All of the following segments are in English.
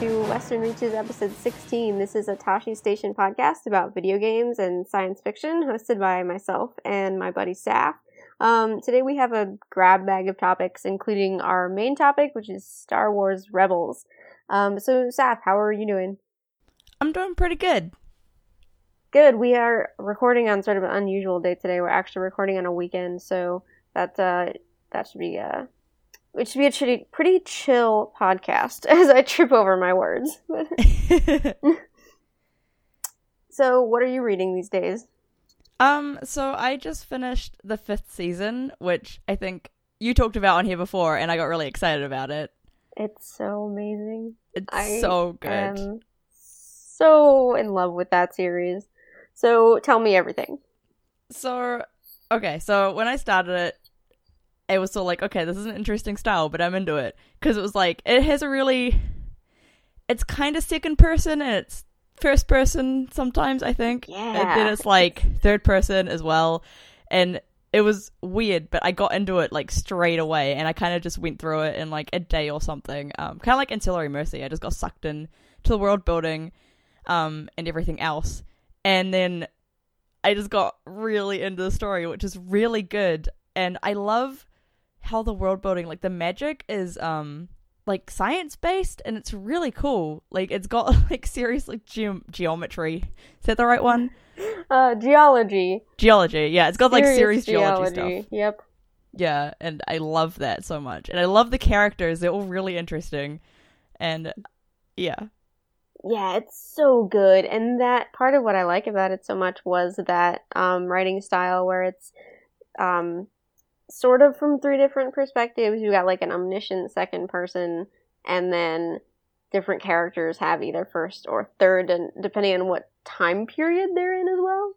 to Western Reaches episode 16. This is a Tosche Station podcast about video games and science fiction, hosted by myself and my buddy Saf. Today we have a grab bag of topics, including our main topic, which is Star Wars Rebels. So Saf, how are you doing? I'm doing pretty good. Good. We are recording on sort of an unusual day today. We're actually recording on a weekend, so that should be it should be a pretty chill podcast, as I trip over my words. So, what are you reading these days? So I just finished the 5th season, which I think you talked about on here before, and I got really excited about it. It's so amazing. It's so good. I'm so in love with that series. So, tell me everything. So when I started it, I was still like, okay, this is an interesting style, but I'm into it. Because it was like, it has a really, it's kind of second person and it's first person sometimes, I think. Yeah. And then it's like third person as well. And it was weird, but I got into it like straight away. And I kind of just went through it in like a day or something. Kind of like Ancillary Mercy. I just got sucked in to the world building and everything else. And then I just got really into the story, which is really good. And I love how the world building, like the magic is like science based, and it's really cool. Like it's got like seriously geometry, is that the right one? Geology, yeah, it's got like serious geology stuff. Yep. Yeah, and I love that so much, and I love the characters, they're all really interesting, and yeah, it's so good. And that part of what I like about it so much was that writing style where it's sort of from three different perspectives. You got like an omniscient second person, and then different characters have either first or third, and depending on what time period they're in as well.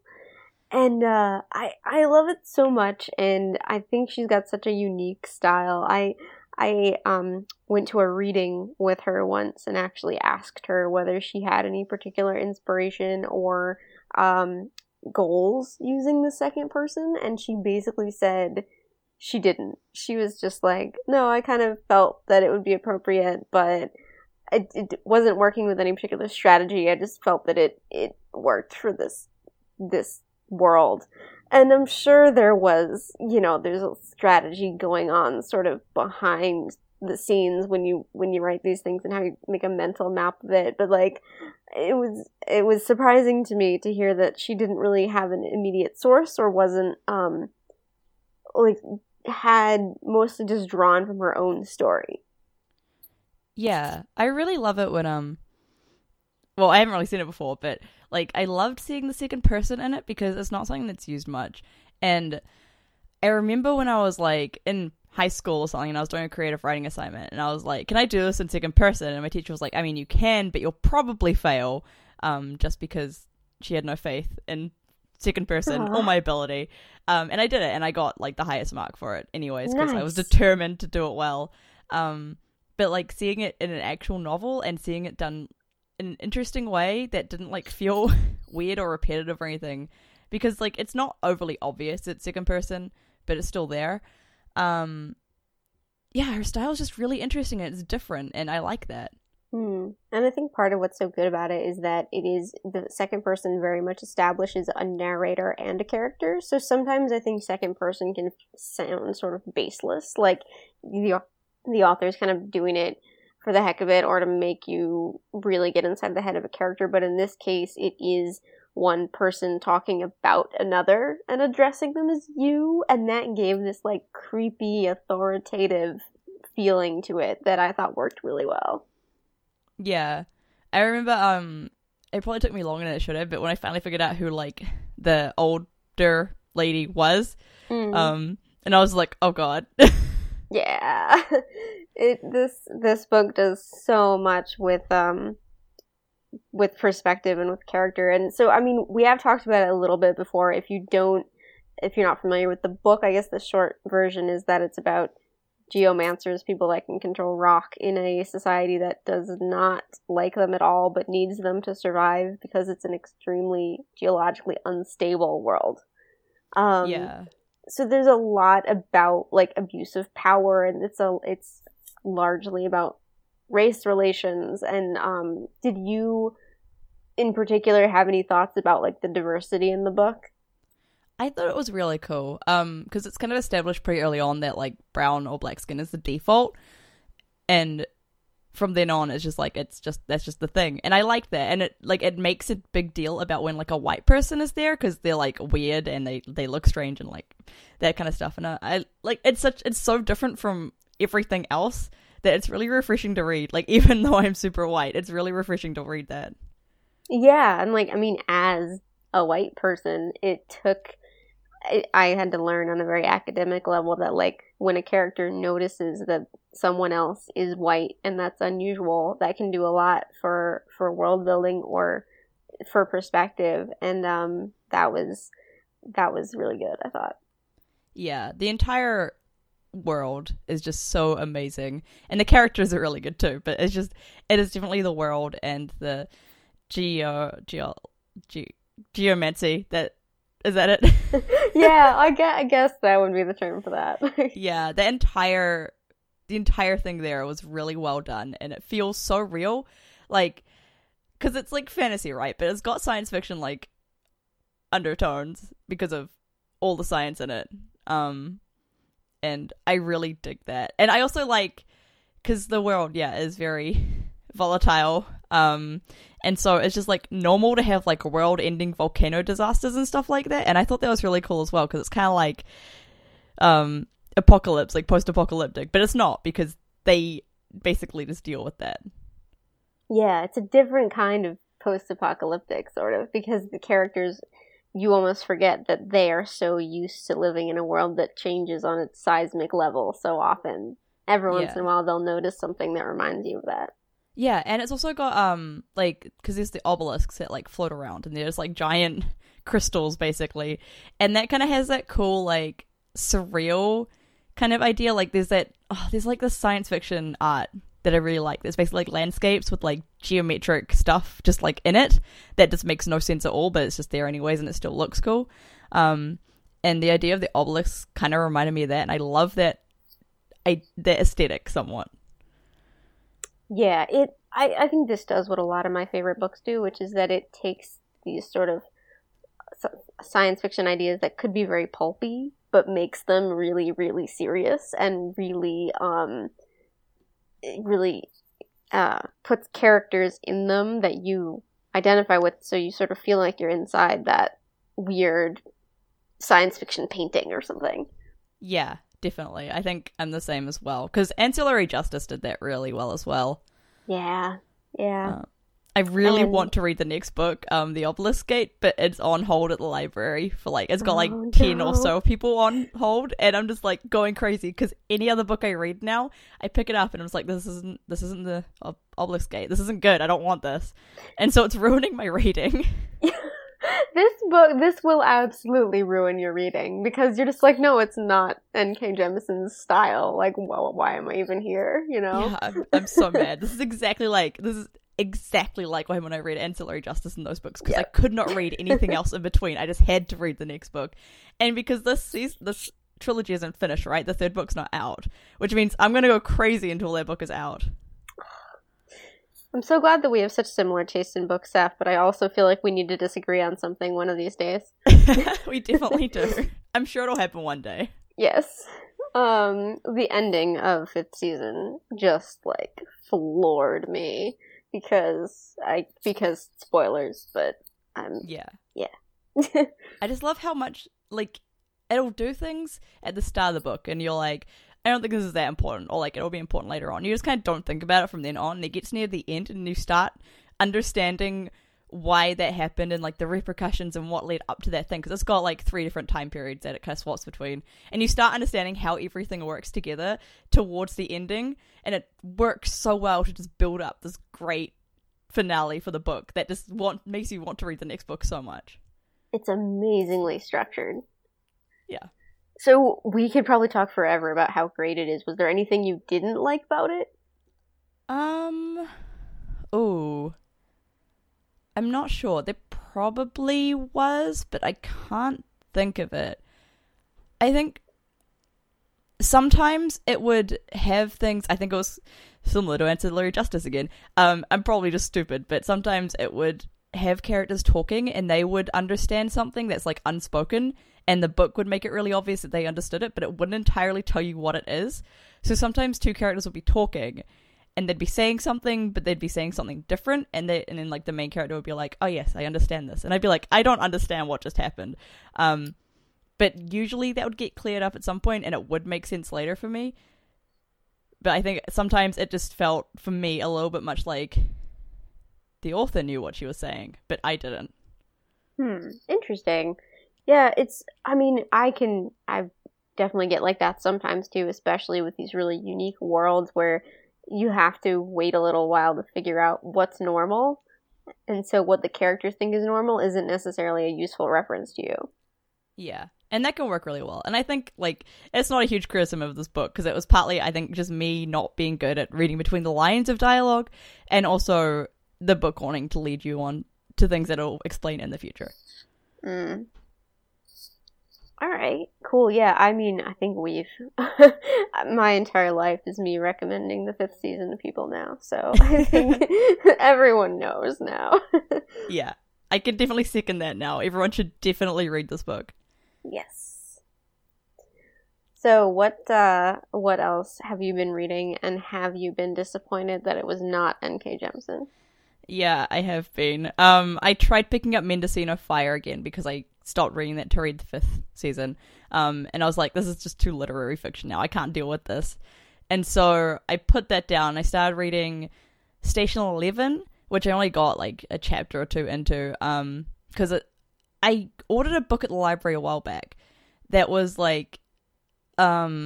And I love it so much, and I think she's got such a unique style. I went to a reading with her once and actually asked her whether she had any particular inspiration or goals using the second person, and she basically said she didn't. She was just like, no, I kind of felt that it would be appropriate, but it wasn't working with any particular strategy. I just felt that it worked for this world. And I'm sure there was, there's a strategy going on sort of behind the scenes when you write these things and how you make a mental map of it. But like, it was surprising to me to hear that she didn't really have an immediate source, or wasn't had mostly just drawn from her own story. Yeah, I really love it when well, I haven't really seen it before, but like I loved seeing the second person in it because it's not something that's used much. And I remember when I was like in high school or something, and I was doing a creative writing assignment, and I was like, can I do this in second person? And my teacher was like, I mean, you can, but you'll probably fail, just because she had no faith in second person or my ability, and I did it, and I got like the highest mark for it anyways, because I was determined to do it well. But like seeing it in an actual novel and seeing it done in an interesting way that didn't like feel weird or repetitive or anything, because like it's not overly obvious it's second person, but it's still there. Yeah, her style is just really interesting, and it's different, and I like that. And I think part of what's so good about it is that it is, the second person very much establishes a narrator and a character. So sometimes I think second person can sound sort of baseless, like the author's kind of doing it for the heck of it, or to make you really get inside the head of a character. But in this case, it is one person talking about another and addressing them as you, and that gave this like creepy, authoritative feeling to it that I thought worked really well. Yeah, I remember, it probably took me longer than it should have, but when I finally figured out who, like, the older lady was, and I was like, oh god. Yeah. This book does so much with perspective and with character, and so, I mean, we have talked about it a little bit before. If you're not familiar with the book, I guess the short version is that it's about geomancers, people that can control rock in a society that does not like them at all, but needs them to survive because it's an extremely geologically unstable world. Yeah. So there's a lot about like abuse of power, and it's largely about race relations, and did you in particular have any thoughts about like the diversity in the book? I thought it was really cool because it's kind of established pretty early on that like brown or black skin is the default, and from then on it's just like that's just the thing, and I like that. And it like it makes a big deal about when like a white person is there because they're like weird and they look strange and like that kind of stuff. And I like it's so different from everything else that it's really refreshing to read. Like even though I'm super white, it's really refreshing to read that. Yeah, and like I mean, as a white person, it took. I had to learn on a very academic level that like when a character notices that someone else is white and that's unusual, that can do a lot for world building or for perspective. And that was really good, I thought. Yeah, the entire world is just so amazing, and the characters are really good too. But it's just it is definitely the world and the geomancy that. Is that it? Yeah, I guess that would be the term for that. Yeah, the entire thing there was really well done, and it feels so real, like, because it's like fantasy, right? But it's got science fiction like undertones because of all the science in it. And I really dig that, and I also like because the world, yeah, is very volatile. And so it's just like normal to have like world ending volcano disasters and stuff like that, and I thought that was really cool as well because it's kind of like apocalypse, like post-apocalyptic, but it's not because they basically just deal with that. Yeah, it's a different kind of post-apocalyptic sort of, because the characters, you almost forget that they are so used to living in a world that changes on its seismic level so often. Every once in a while they'll notice something that reminds you of that. Yeah, and it's also got, like, because there's the obelisks that, like, float around, and there's, like, giant crystals, basically, and that kind of has that cool, like, surreal kind of idea, like, there's that, there's, like, this science fiction art that I really like, there's basically, like, landscapes with, like, geometric stuff just, like, in it, that just makes no sense at all, but it's just there anyways, and it still looks cool, and the idea of the obelisks kind of reminded me of that, and I love that aesthetic somewhat. Yeah, I think this does what a lot of my favorite books do, which is that it takes these sort of science fiction ideas that could be very pulpy, but makes them really, really serious and really, really puts characters in them that you identify with, so you sort of feel like you're inside that weird science fiction painting or something. Yeah. Definitely. I think I'm the same as well, because Ancillary Justice did that really well as well. Yeah, yeah. I really want to read the next book, The Obelisk Gate, but it's on hold at the library for like, it's got like 10 or so people on hold, and I'm just like going crazy because any other book I read now, I pick it up and I'm just like, this isn't the Obelisk Gate. This isn't good. I don't want this. And so it's ruining my reading. This will absolutely ruin your reading, because you're just like, no, it's not N.K. Jemison's style. Like, well, why am I even here? You know? Yeah, I'm so mad. This is exactly like when I read Ancillary Justice in those books, because I could not read anything else in between. I just had to read the next book, and because this trilogy isn't finished, right? The third book's not out, which means I'm gonna go crazy until that book is out. I'm so glad that we have such similar taste in book stuff, but I also feel like we need to disagree on something one of these days. We definitely do. I'm sure it'll happen one day. Yes. The ending of fifth season just, like, floored me because spoilers, but Yeah. I just love how much, like, it'll do things at the start of the book, and you're like, I don't think this is that important, or like it'll be important later on. You just kind of don't think about it from then on, and it gets near the end and you start understanding why that happened and like the repercussions and what led up to that thing, because it's got like 3 different time periods that it kind of swaps between, and you start understanding how everything works together towards the ending, and it works so well to just build up this great finale for the book that just makes you want to read the next book so much. It's amazingly structured. Yeah. So we could probably talk forever about how great it is. Was there anything you didn't like about it? I'm not sure. There probably was, but I can't think of it. I think sometimes it would have things. I think it was similar to Ancillary Justice again. I'm probably just stupid, but sometimes it would have characters talking and they would understand something that's like unspoken, and the book would make it really obvious that they understood it, but it wouldn't entirely tell you what it is. So sometimes two characters would be talking and they'd be saying something, but they'd be saying something different, and then like the main character would be like, oh yes, I understand this, and I'd be like, I don't understand what just happened. But usually that would get cleared up at some point and it would make sense later for me. But I think sometimes it just felt, for me, a little bit much like the author knew what she was saying, but I didn't. Interesting. Yeah, I definitely get like that sometimes too, especially with these really unique worlds where you have to wait a little while to figure out what's normal. And so what the characters think is normal isn't necessarily a useful reference to you. Yeah. And that can work really well. And I think, like, it's not a huge criticism of this book, because it was partly, I think, just me not being good at reading between the lines of dialogue, and also the book wanting to lead you on to things that it'll explain in the future. All right. Cool. Yeah, I think we've... my entire life is me recommending the 5th season to people now, so I think everyone knows now. Yeah. I can definitely second that now. Everyone should definitely read this book. Yes. So what else have you been reading, and have you been disappointed that it was not N.K. Jemisin? Yeah, I have been. I tried picking up Mendocino Fire again because I stopped reading that to read the 5th season. And I was like, this is just too literary fiction now. I can't deal with this. And so I put that down. I started reading Station 11, which I only got like a chapter or two into, because I ordered a book at the library a while back that was like, it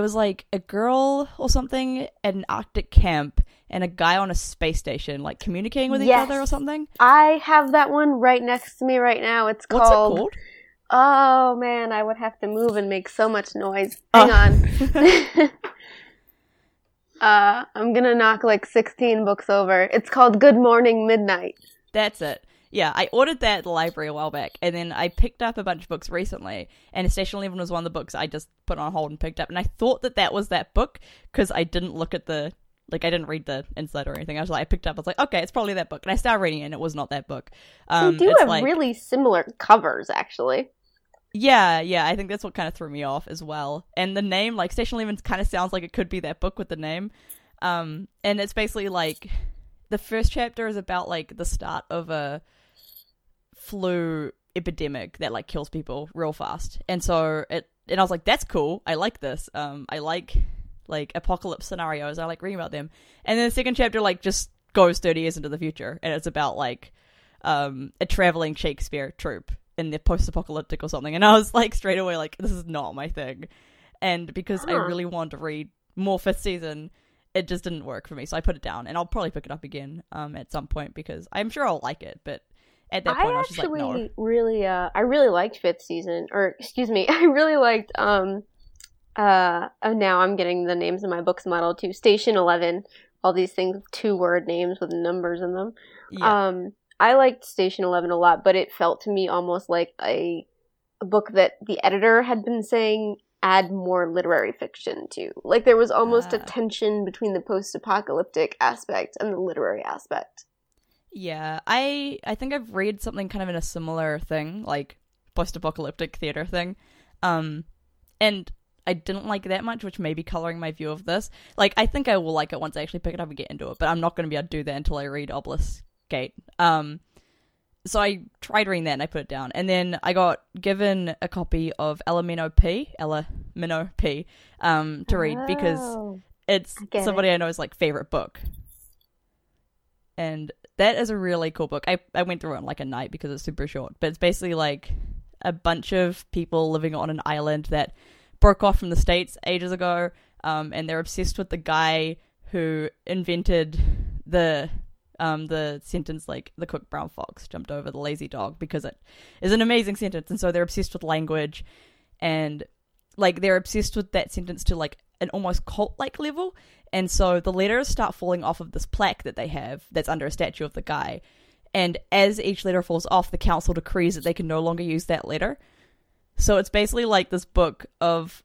was like a girl or something at an Arctic camp and a guy on a space station, like communicating with each other or something. I have that one right next to me right now. It's called... What's it called? Oh man, I would have to move and make so much noise. Hang on. I'm gonna knock like 16 books over. It's called Good Morning Midnight. That's it. Yeah, I ordered that at the library a while back, and then I picked up a bunch of books recently, and Station 11 was one of the books I just put on hold and picked up, and I thought that was that book, because I didn't look at the, like, I didn't read the inside or anything. I was like, okay, it's probably that book, and I started reading it, and it was not that book. They do have really similar covers, actually. Yeah, I think that's what kind of threw me off as well. And the name, like, Station 11 kind of sounds like it could be that book with the name. And it's basically, like, the first chapter is about, like, the start of a flu epidemic that, like, kills people real fast. And so I was like, that's cool. I like this. I like, apocalypse scenarios. I like reading about them. And then the second chapter, like, just goes 30 years into the future. And it's about, like, a traveling Shakespeare troupe in the post-apocalyptic or something, and I was like straight away like, this is not my thing, and because I really wanted to read more 5th season, it just didn't work for me, so I put it down, and I'll probably pick it up again at some point, because I'm sure I'll like it, but at that point I was just like, no. I really liked now I'm getting the names of my books muddled too. Station 11, all these things, 2-word names with numbers in them. Yeah. I liked Station 11 a lot, but it felt to me almost like a book that the editor had been saying, add more literary fiction to. Like, there was almost a tension between the post-apocalyptic aspect and the literary aspect. Yeah, I think I've read something kind of in a similar thing, like post-apocalyptic theater thing, and I didn't like it that much, which may be coloring my view of this. Like, I think I will like it once I actually pick it up and get into it, but I'm not going to be able to do that until I read Obelisk Gate. So I tried reading that and I put it down, and then I got given a copy of Elemino P to read, because it's somebody I know's like favorite book, and that is a really cool book. I went through it in like a night because it's super short, but it's basically like a bunch of people living on an island that broke off from the States ages ago, and they're obsessed with the guy who invented the sentence, like, the cooked brown fox jumped over the lazy dog, because it is an amazing sentence, and so they're obsessed with language, and like they're obsessed with that sentence to like an almost cult-like level, and so the letters start falling off of this plaque that they have that's under a statue of the guy, and as each letter falls off, the council decrees that they can no longer use that letter. So it's basically like this book of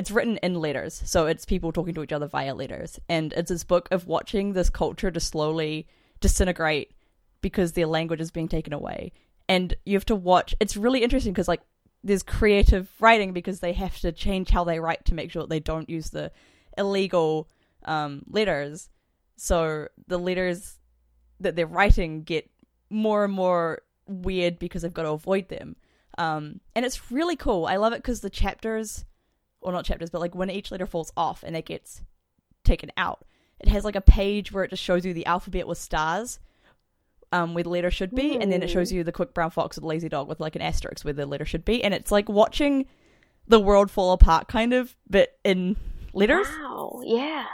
It's written in letters, so it's people talking to each other via letters. And it's this book of watching this culture to slowly disintegrate because their language is being taken away. And you have to watch. It's really interesting because, like, there's creative writing because they have to change how they write to make sure that they don't use the illegal letters. So the letters that they're writing get more and more weird because they've got to avoid them. And it's really cool. I love it because the chapters, or not chapters, but like when each letter falls off and it gets taken out, it has like a page where it just shows you the alphabet with stars, where the letter should be, and then it shows you the quick brown fox or the lazy dog with like an asterisk where the letter should be. And it's like watching the world fall apart kind of, but in letters. Wow, yeah.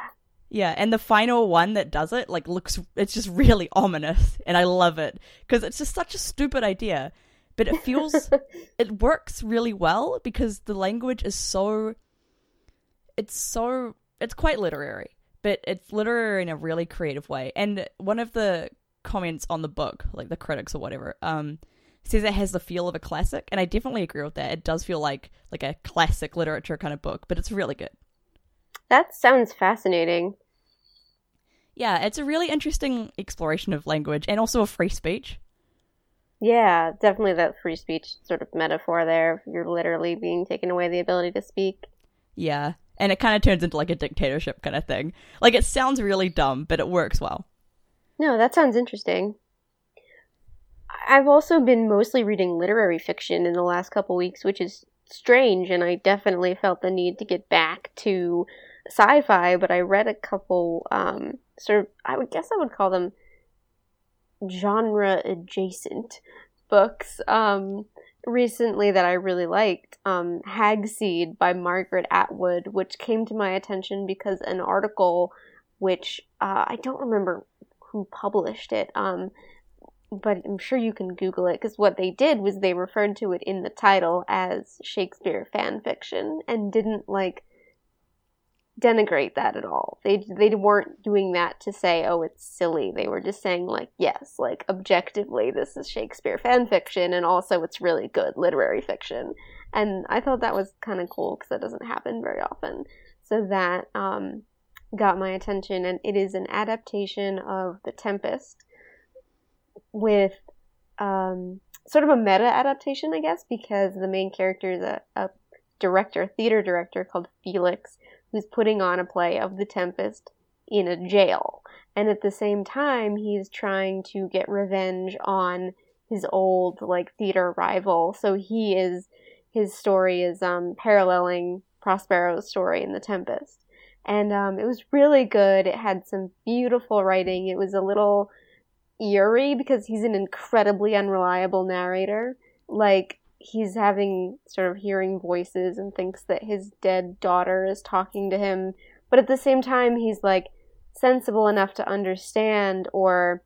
Yeah, and the final one that does it, like, looks, it's just really ominous, and I love it, because it's just such a stupid idea, but it feels, it works really well, because the language is so, it's quite literary, but it's literary in a really creative way, and one of the comments on the book, like the critics or whatever, says it has the feel of a classic, and I definitely agree with that. It does feel like a classic literature kind of book, but it's really good. That sounds fascinating. Yeah, it's a really interesting exploration of language and also of free speech. Yeah, definitely that free speech sort of metaphor there. You're literally being taken away the ability to speak. Yeah, and it kind of turns into like a dictatorship kind of thing. Like, it sounds really dumb, but it works well. No, that sounds interesting. I've also been mostly reading literary fiction in the last couple weeks, which is strange, and I definitely felt the need to get back to sci-fi, but I read a couple sort of, I would guess I would call them genre adjacent books recently that I really liked. Hagseed by Margaret Atwood, which came to my attention because an article which I don't remember who published it, but I'm sure you can Google it, because what they did was they referred to it in the title as Shakespeare fan fiction and didn't, like, denigrate that at all. They weren't doing that to say, oh, it's silly. They were just saying, like, yes, like, objectively, this is Shakespeare fan fiction, and also it's really good literary fiction. And I thought that was kind of cool, because that doesn't happen very often. So that got my attention, and it is an adaptation of The Tempest, with sort of a meta adaptation, I guess, because the main character is a director, theater director called Felix, who's putting on a play of The Tempest in a jail. And at the same time, he's trying to get revenge on his old, like, theater rival. So his story is paralleling Prospero's story in The Tempest. And it was really good. It had some beautiful writing. It was a little eerie because he's an incredibly unreliable narrator. Like, he's having sort of hearing voices and thinks that his dead daughter is talking to him, but at the same time he's, like, sensible enough to understand, or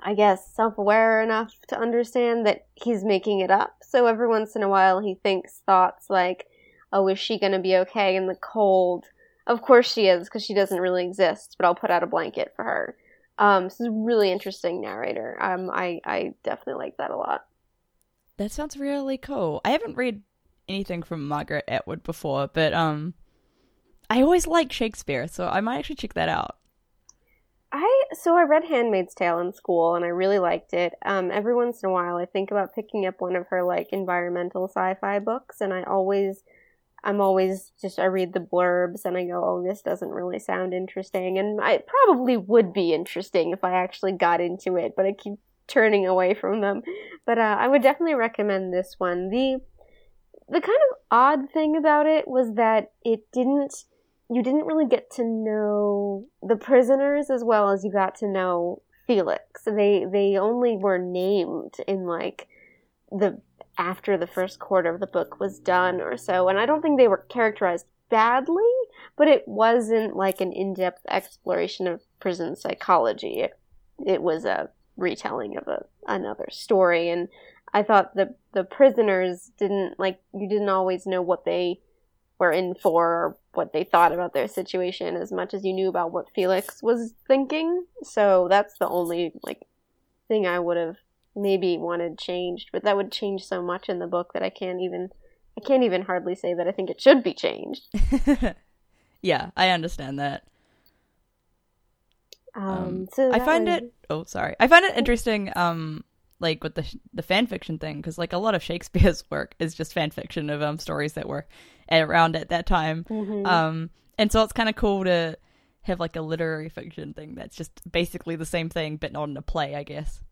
I guess self-aware enough to understand that he's making it up. So every once in a while he thinks thoughts like, oh, is she gonna be okay in the cold? Of course she is, because she doesn't really exist, but I'll put out a blanket for her. This is a really interesting narrator. I definitely like that a lot. That sounds really cool. I haven't read anything from Margaret Atwood before, but I always like Shakespeare, so I might actually check that out. So I read Handmaid's Tale in school, and I really liked it. Every once in a while, I think about picking up one of her, like, environmental sci-fi books, and I read the blurbs and I go, oh, this doesn't really sound interesting. And it probably would be interesting if I actually got into it, but I keep turning away from them. But I would definitely recommend this one. The kind of odd thing about it was that you didn't really get to know the prisoners as well as you got to know Felix. They only were named in, like, after the first quarter of the book was done or so, and I don't think they were characterized badly, but it wasn't like an in-depth exploration of prison psychology. It was a retelling of another story, and I thought the prisoners didn't, like, you didn't always know what they were in for or what they thought about their situation as much as you knew about what Felix was thinking. So that's the only, like, thing I would have maybe wanted changed, but that would change so much in the book that I can't even I can't even hardly say that I think it should be changed. Yeah, I understand that. So that I find it... Oh, sorry. I find it interesting, like, with the fanfiction thing, because, like, a lot of Shakespeare's work is just fanfiction of stories that were around at that time. Mm-hmm. And so it's kind of cool to have, like, a literary fiction thing that's just basically the same thing, but not in a play, I guess.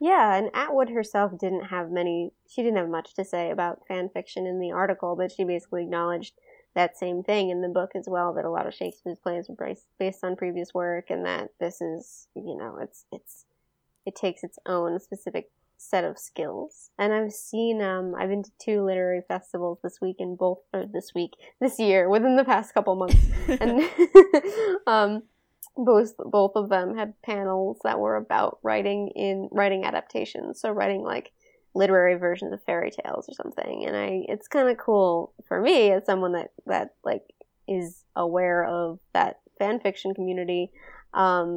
Yeah, and Atwood herself didn't have many... She didn't have much to say about fanfiction in the article, but she basically acknowledged that same thing in the book as well, that a lot of Shakespeare's plays were based on previous work, and that this is, you know, it takes its own specific set of skills. And I've seen I've been to 2 literary festivals this year, within the past couple months, and both of them had panels that were about writing adaptations, so writing like literary versions of fairy tales or something. And it's kind of cool for me as someone that like is aware of that fan fiction community, to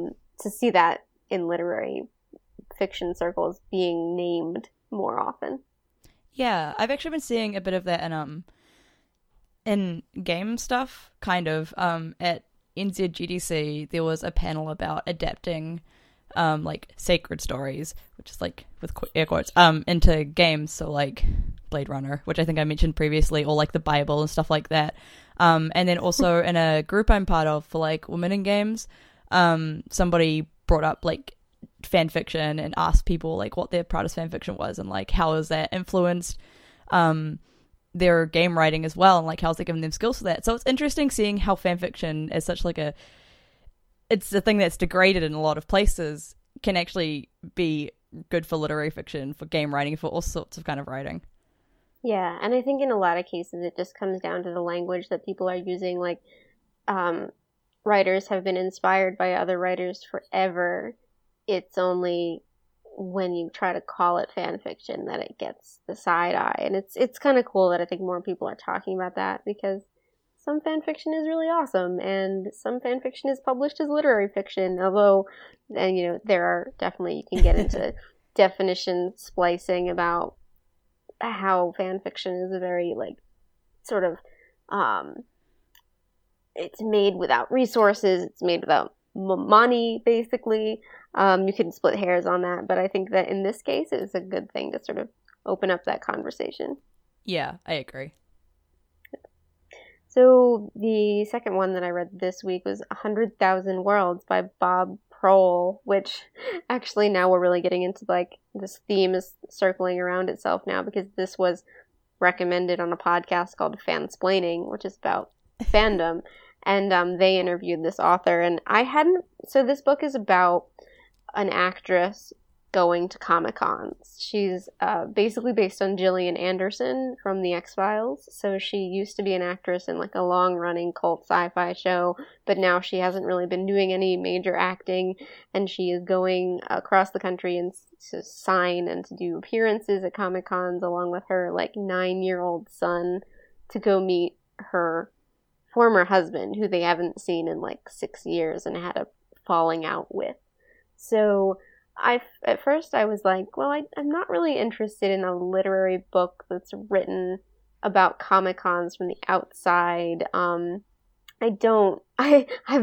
see that in literary fiction circles being named more often. Yeah, I've actually been seeing a bit of that in game stuff, kind of. At NZGDC there was a panel about adapting like sacred stories, which is like with air quotes, into games, so like Blade Runner, which I think I mentioned previously, or like the Bible and stuff like that. And then also in a group I'm part of for like women in games, somebody brought up like fan fiction and asked people like what their proudest fan fiction was, and like how has that influenced their game writing as well, and like how's that given them skills for that. So it's interesting seeing how fan fiction is such like it's the thing that's degraded in a lot of places, can actually be good for literary fiction, for game writing, for all sorts of kind of writing. Yeah, and I think in a lot of cases it just comes down to the language that people are using. Like, writers have been inspired by other writers forever. It's only when you try to call it fan fiction that it gets the side eye. And it's kind of cool that I think more people are talking about that, because some fanfiction is really awesome, and some fanfiction is published as literary fiction, although, and you know, there are definitely, you can get into definition splicing about how fanfiction is a very, like, sort of, it's made without resources, it's made without money, basically. You can split hairs on that, but I think that in this case, it's a good thing to sort of open up that conversation. Yeah, I agree. So the second one that I read this week was 100,000 Worlds by Bob Prohl, which actually now we're really getting into, like, this theme is circling around itself now, because this was recommended on a podcast called Fansplaining, which is about fandom, and they interviewed this author, and so this book is about an actress going to Comic-Con. She's basically based on Gillian Anderson from the X-Files. So she used to be an actress in like a long-running cult sci-fi show, but now she hasn't really been doing any major acting, and she is going across the country and to sign and to do appearances at Comic-Cons, along with her like 9-year-old son, to go meet her former husband, who they haven't seen in like 6 years and had a falling out with. So at first I was like, well, I'm not really interested in a literary book that's written about Comic-Cons from the outside. I've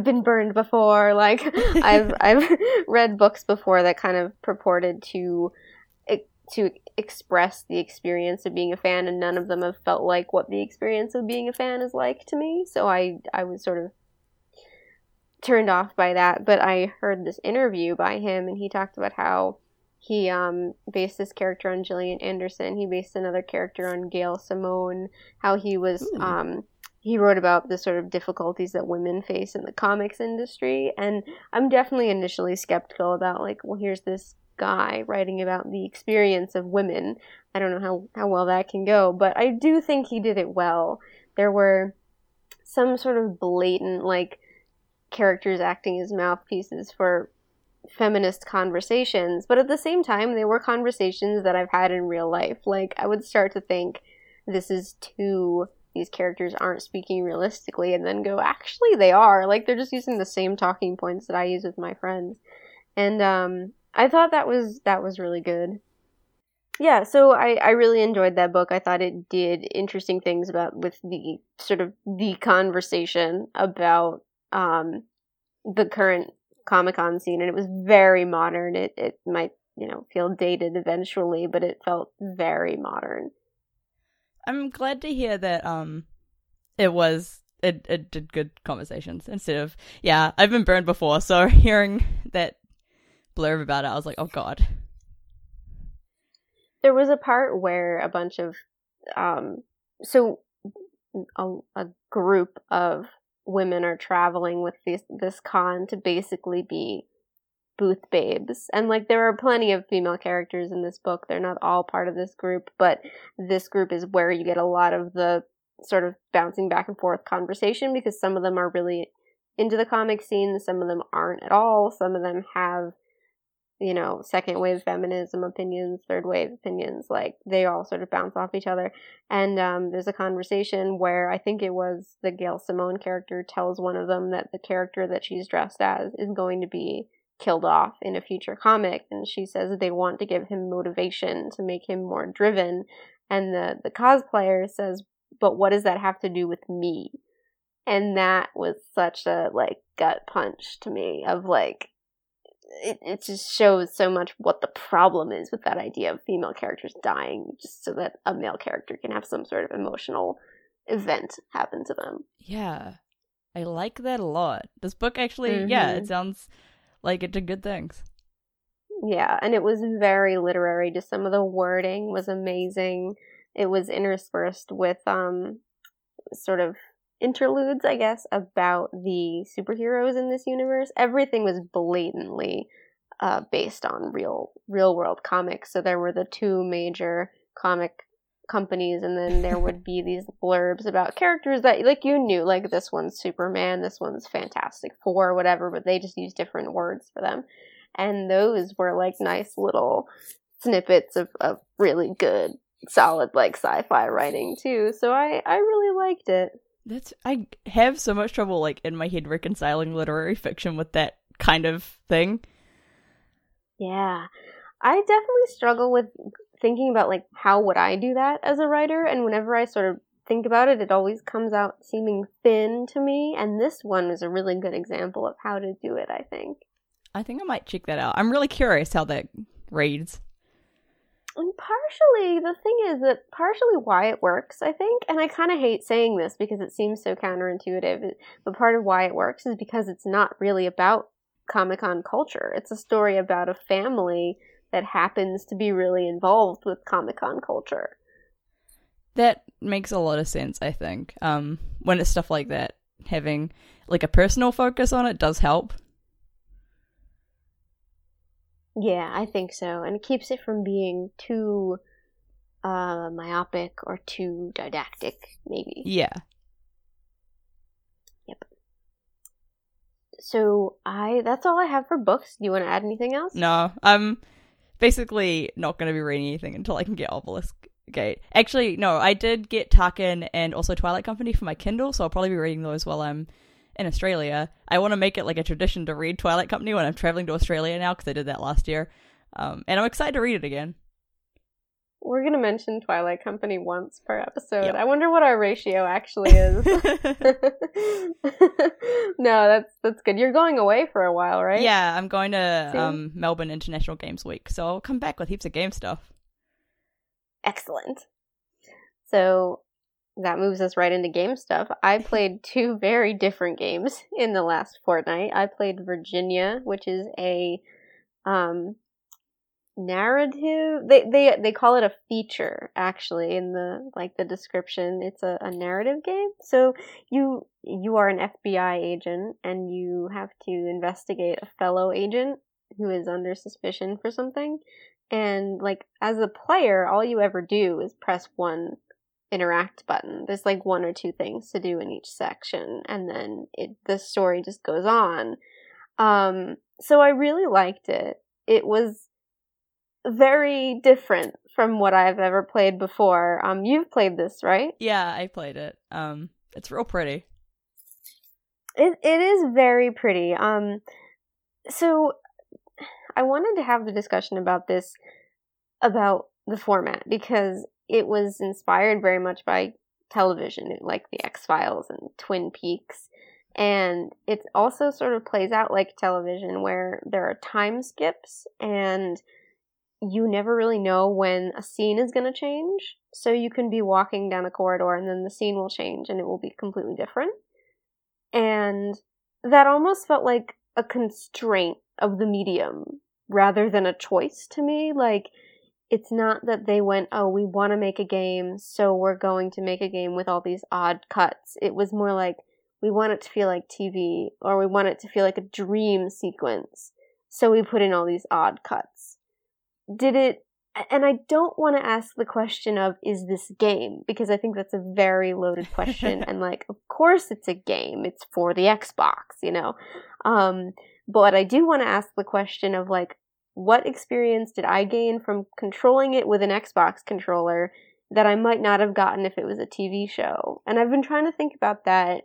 been burned before. Like, I've read books before that kind of purported to express the experience of being a fan, and none of them have felt like what the experience of being a fan is like to me. So I was sort of turned off by that, but I heard this interview by him, and he talked about how he based this character on Gillian Anderson. He based another character on Gail Simone, how he was he wrote about the sort of difficulties that women face in the comics industry. And I'm definitely initially skeptical about, like, well, here's this guy writing about the experience of women. I don't know how well that can go, but I do think he did it well. There were some sort of blatant, like, characters acting as mouthpieces for feminist conversations, but at the same time they were conversations that I've had in real life. Like, I would start to think these characters aren't speaking realistically, and then go, actually they are, like, they're just using the same talking points that I use with my friends. And I thought that was really good. Yeah, so I really enjoyed that book. I thought it did interesting things about with the sort of the conversation about the current Comic-Con scene, and it was very modern. It might, you know, feel dated eventually, but it felt very modern. I'm glad to hear that it did good conversations instead of, yeah, I've been burned before, so hearing that blurb about it, I was like, oh god. There was a part where a bunch of a group of women are traveling with this con to basically be booth babes, and like there are plenty of female characters in this book. They're not all part of this group, but this group is where you get a lot of the sort of bouncing back and forth conversation, because some of them are really into the comic scene, some of them aren't at all, some of them have, you know, second wave feminism opinions, third wave opinions, like they all sort of bounce off each other. And there's a conversation where I think it was the Gail Simone character tells one of them that the character that she's dressed as is going to be killed off in a future comic, and she says that they want to give him motivation to make him more driven, and the cosplayer says, but what does that have to do with me? And that was such a like gut punch to me of like, it just shows so much what the problem is with that idea of female characters dying just so that a male character can have some sort of emotional event happen to them. Yeah, I like that a lot. This book actually, yeah, it sounds like it did good things. Yeah, and it was very literary. Just some of the wording was amazing. It was interspersed with sort of interludes, I guess, about the superheroes in this universe. Everything was blatantly based on real world comics. So there were the two major comic companies, and then there would be these blurbs about characters that like you knew, like this one's Superman, this one's Fantastic Four, whatever, but they just use different words for them. And those were like nice little snippets of really good, solid like sci-fi writing too. So I really liked it. That's, I have so much trouble, like, in my head reconciling literary fiction with that kind of thing. Yeah. I definitely struggle with thinking about, like, how would I do that as a writer? And whenever I sort of think about it, it always comes out seeming thin to me. And this one is a really good example of how to do it, I think. I think I might check that out. I'm really curious how that reads. And partially, the thing is that partially why it works, I think, and I kind of hate saying this because it seems so counterintuitive, but part of why it works is because it's not really about Comic-Con culture. It's a story about a family that happens to be really involved with Comic-Con culture. That makes a lot of sense, I think. When it's stuff like that, having like a personal focus on it does help. Yeah, I think so. And it keeps it from being too myopic or too didactic, maybe. Yeah. Yep. So that's all I have for books. Do you want to add anything else? No, I'm basically not going to be reading anything until I can get Obelisk Gate. Actually, no, I did get Tarkin and also Twilight Company for my Kindle, so I'll probably be reading those while I'm in Australia. I want to make it like a tradition to read Twilight Company when I'm traveling to Australia now, because I did that last year. And I'm excited to read it again. We're going to mention Twilight Company once per episode. Yep. I wonder what our ratio actually is. No, that's good. You're going away for a while, right? Yeah, I'm going to Melbourne International Games Week, so I'll come back with heaps of game stuff. Excellent. So that moves us right into game stuff. I played two very different games in the last fortnight. I played Virginia, which is a narrative. They call it a feature, actually, in the like the description. It's a narrative game. So you are an FBI agent, and you have to investigate a fellow agent who is under suspicion for something. And like as a player, all you ever do is press one interact button. There's like one or two things to do in each section, and then the story just goes on. So I really liked it. It was very different from what I've ever played before. You've played this, right? Yeah, I played it. It's real pretty. It is very pretty. So I wanted to have the discussion about this, about the format because it was inspired very much by television, like the X-Files and Twin Peaks. And it also sort of plays out like television where there are time skips and you never really know when a scene is going to change. So you can be walking down a corridor and then the scene will change and it will be completely different. And that almost felt like a constraint of the medium rather than a choice to me. Like, it's not that they went, oh, we want to make a game, so we're going to make a game with all these odd cuts. It was more like, we want it to feel like TV, or we want it to feel like a dream sequence, so we put in all these odd cuts. Did it... And I don't want to ask the question of, is this a game? Because I think that's a very loaded question. And, like, of course it's a game. It's for the Xbox, you know? But I do want to ask the question of, like, what experience did I gain from controlling it with an Xbox controller that I might not have gotten if it was a TV show? And I've been trying to think about that.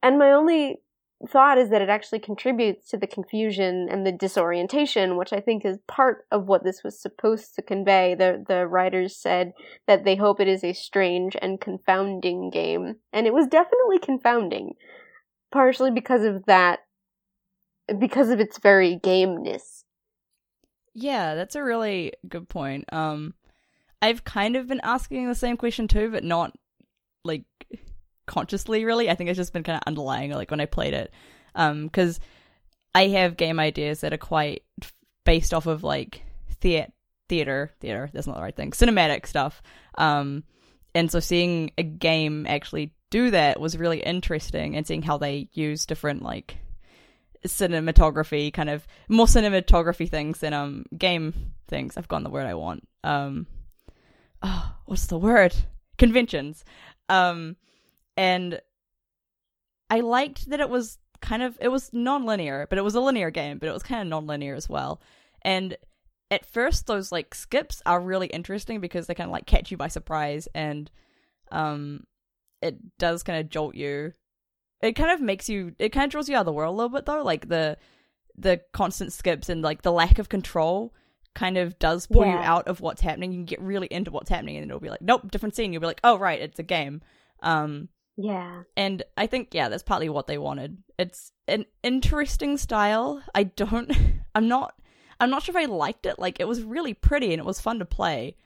And my only thought is that it actually contributes to the confusion and the disorientation, which I think is part of what this was supposed to convey. The writers said that they hope it is a strange and confounding game. And it was definitely confounding, partially because of that, because of its very gameness. Yeah, that's a really good point. I've kind of been asking the same question too, but not, like, consciously, really. I think it's just been kind of underlying, like, when I played it, because I have game ideas that are quite based off of, like, theater, that's not the right thing, cinematic stuff, and so seeing a game actually do that was really interesting, and seeing how they use different, like, cinematography, kind of more cinematography things than game things. I've gotten the word I want. What's the word? Conventions. And I liked that it was kind of, it was non-linear, but it was a linear game, but it was kind of non-linear as well. And at first, those, like, skips are really interesting because they kind of, like, catch you by surprise, and it does kind of jolt you. It kind of makes you, it kind of draws you out of the world a little bit, though. Like, the constant skips and, like, the lack of control kind of does pull you out of what's happening. You can get really into what's happening, and then it'll be like, nope, different scene. You'll be like, oh, right, it's a game. Yeah. And I think, yeah, that's partly what they wanted. It's an interesting style. I'm not sure if I liked it. Like, it was really pretty and it was fun to play.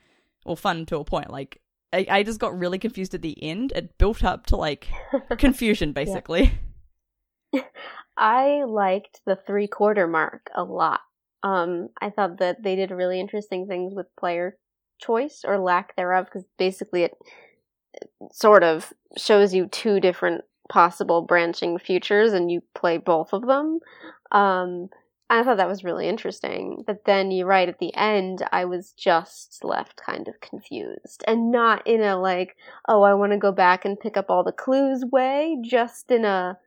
Well, fun to a point. Like, I just got really confused at the end. It built up to, like, confusion, basically. Yeah. I liked the 3/4 mark a lot. I thought that they did really interesting things with player choice or lack thereof, because basically it sort of shows you two different possible branching futures and you play both of them. I thought that was really interesting. But then you're right, at the end, I was just left kind of confused. And not in a, like, oh, I want to go back and pick up all the clues way, just in a,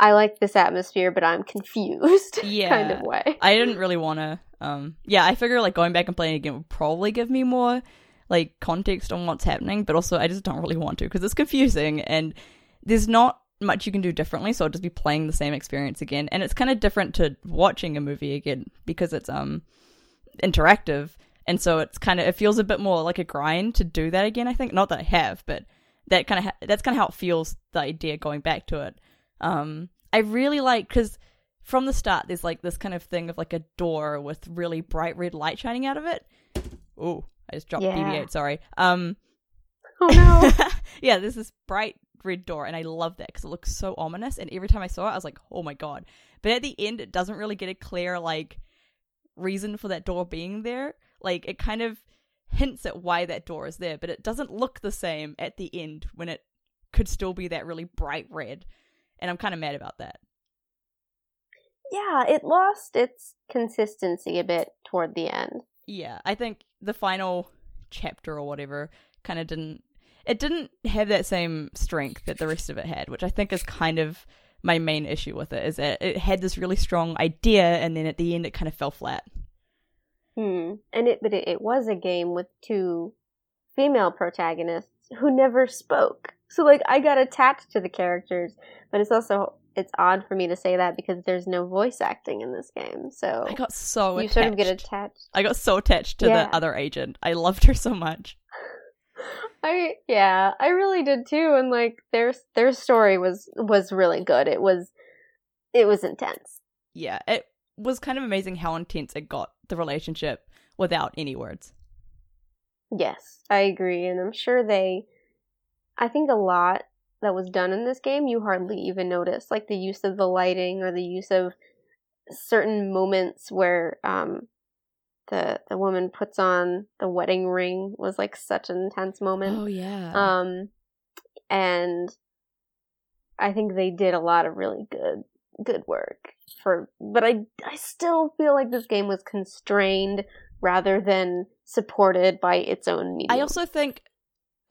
I like this atmosphere, but I'm confused kind of way. I didn't really want to, I figure, like, going back and playing again would probably give me more, like, context on what's happening, but also I just don't really want to because it's confusing and there's not much you can do differently, so I'll just be playing the same experience again. And it's kind of different to watching a movie again because it's interactive, and so it's kind of, it feels a bit more like a grind to do that again, I think. Not that I have, but that kind of that's kind of how it feels, the idea going back to it. I really like, because from the start there's, like, this kind of thing of, like, a door with really bright red light shining out of it. Ooh, I just dropped BB-8, sorry. Oh, no. Yeah, there's this bright red door, and I love that because it looks so ominous, and every time I saw it, I was like, oh my god. But at the end, it doesn't really get a clear, like, reason for that door being there. Like, it kind of hints at why that door is there, but it doesn't look the same at the end when it could still be that really bright red, and I'm kind of mad about that. Yeah, it lost its consistency a bit toward the end. Yeah, I think the final chapter or whatever kind of didn't have that same strength that the rest of it had, which I think is kind of my main issue with it, is that it had this really strong idea and then at the end it kind of fell flat. But it was a game with two female protagonists who never spoke. So, like, I got attached to the characters, but it's also it's odd for me to say that because there's no voice acting in this game. So I got so attached. You sort of get attached. I got so attached to the other agent. I loved her so much. I really did too. And like their story was really good. It was intense. Yeah, it was kind of amazing how intense it got, the relationship, without any words. Yes, I agree. And I'm sure I think a lot that was done in this game you hardly even notice, like the use of the lighting or the use of certain moments where the woman puts on the wedding ring was like such an intense moment. Oh yeah. And I think they did a lot of really good work but I still feel like this game was constrained rather than supported by its own medium. I also think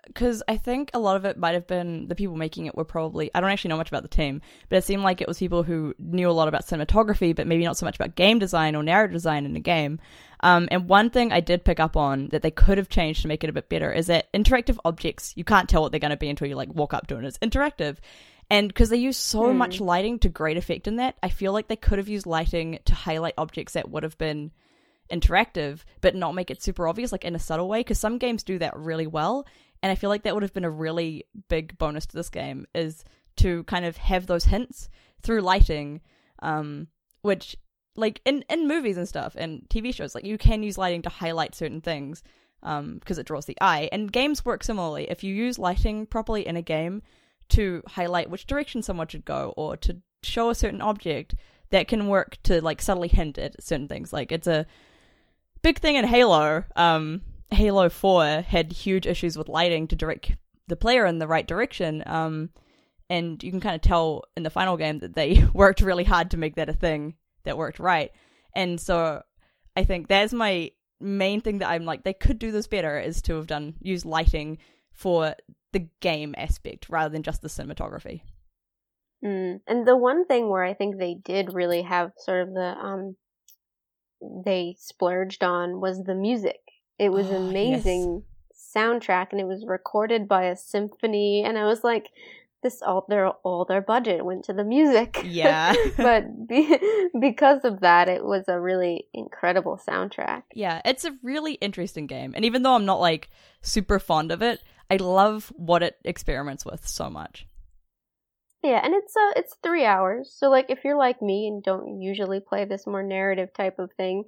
because I think a lot of it might have been the people making it were probably, I don't actually know much about the team, but it seemed like it was people who knew a lot about cinematography, but maybe not so much about game design or narrative design in a game. And one thing I did pick up on that they could have changed to make it a bit better is that interactive objects, you can't tell what they're going to be until you like walk up to it and it's interactive. And because they use so much lighting to great effect in that, I feel like they could have used lighting to highlight objects that would have been interactive, but not make it super obvious, like in a subtle way, because some games do that really well. And I feel like that would have been a really big bonus to this game, is to kind of have those hints through lighting, which, like, in movies and stuff and TV shows, like, you can use lighting to highlight certain things because it draws the eye. And games work similarly. If you use lighting properly in a game to highlight which direction someone should go or to show a certain object, that can work to, like, subtly hint at certain things. Like, it's a big thing in Halo. Halo 4 had huge issues with lighting to direct the player in the right direction, and you can kind of tell in the final game that they worked really hard to make that a thing that worked right. And so I think that's my main thing that I'm like, they could do this better, is to have used lighting for the game aspect rather than just the cinematography. And the one thing where I think they did really have sort of the they splurged on was the music. It was amazing soundtrack, and it was recorded by a symphony. And I was like, "This all their budget went to the music." Yeah, but because of that, it was a really incredible soundtrack. Yeah, it's a really interesting game, and even though I'm not like super fond of it, I love what it experiments with so much. Yeah, and it's 3 hours, so like if you're like me and don't usually play this more narrative type of thing,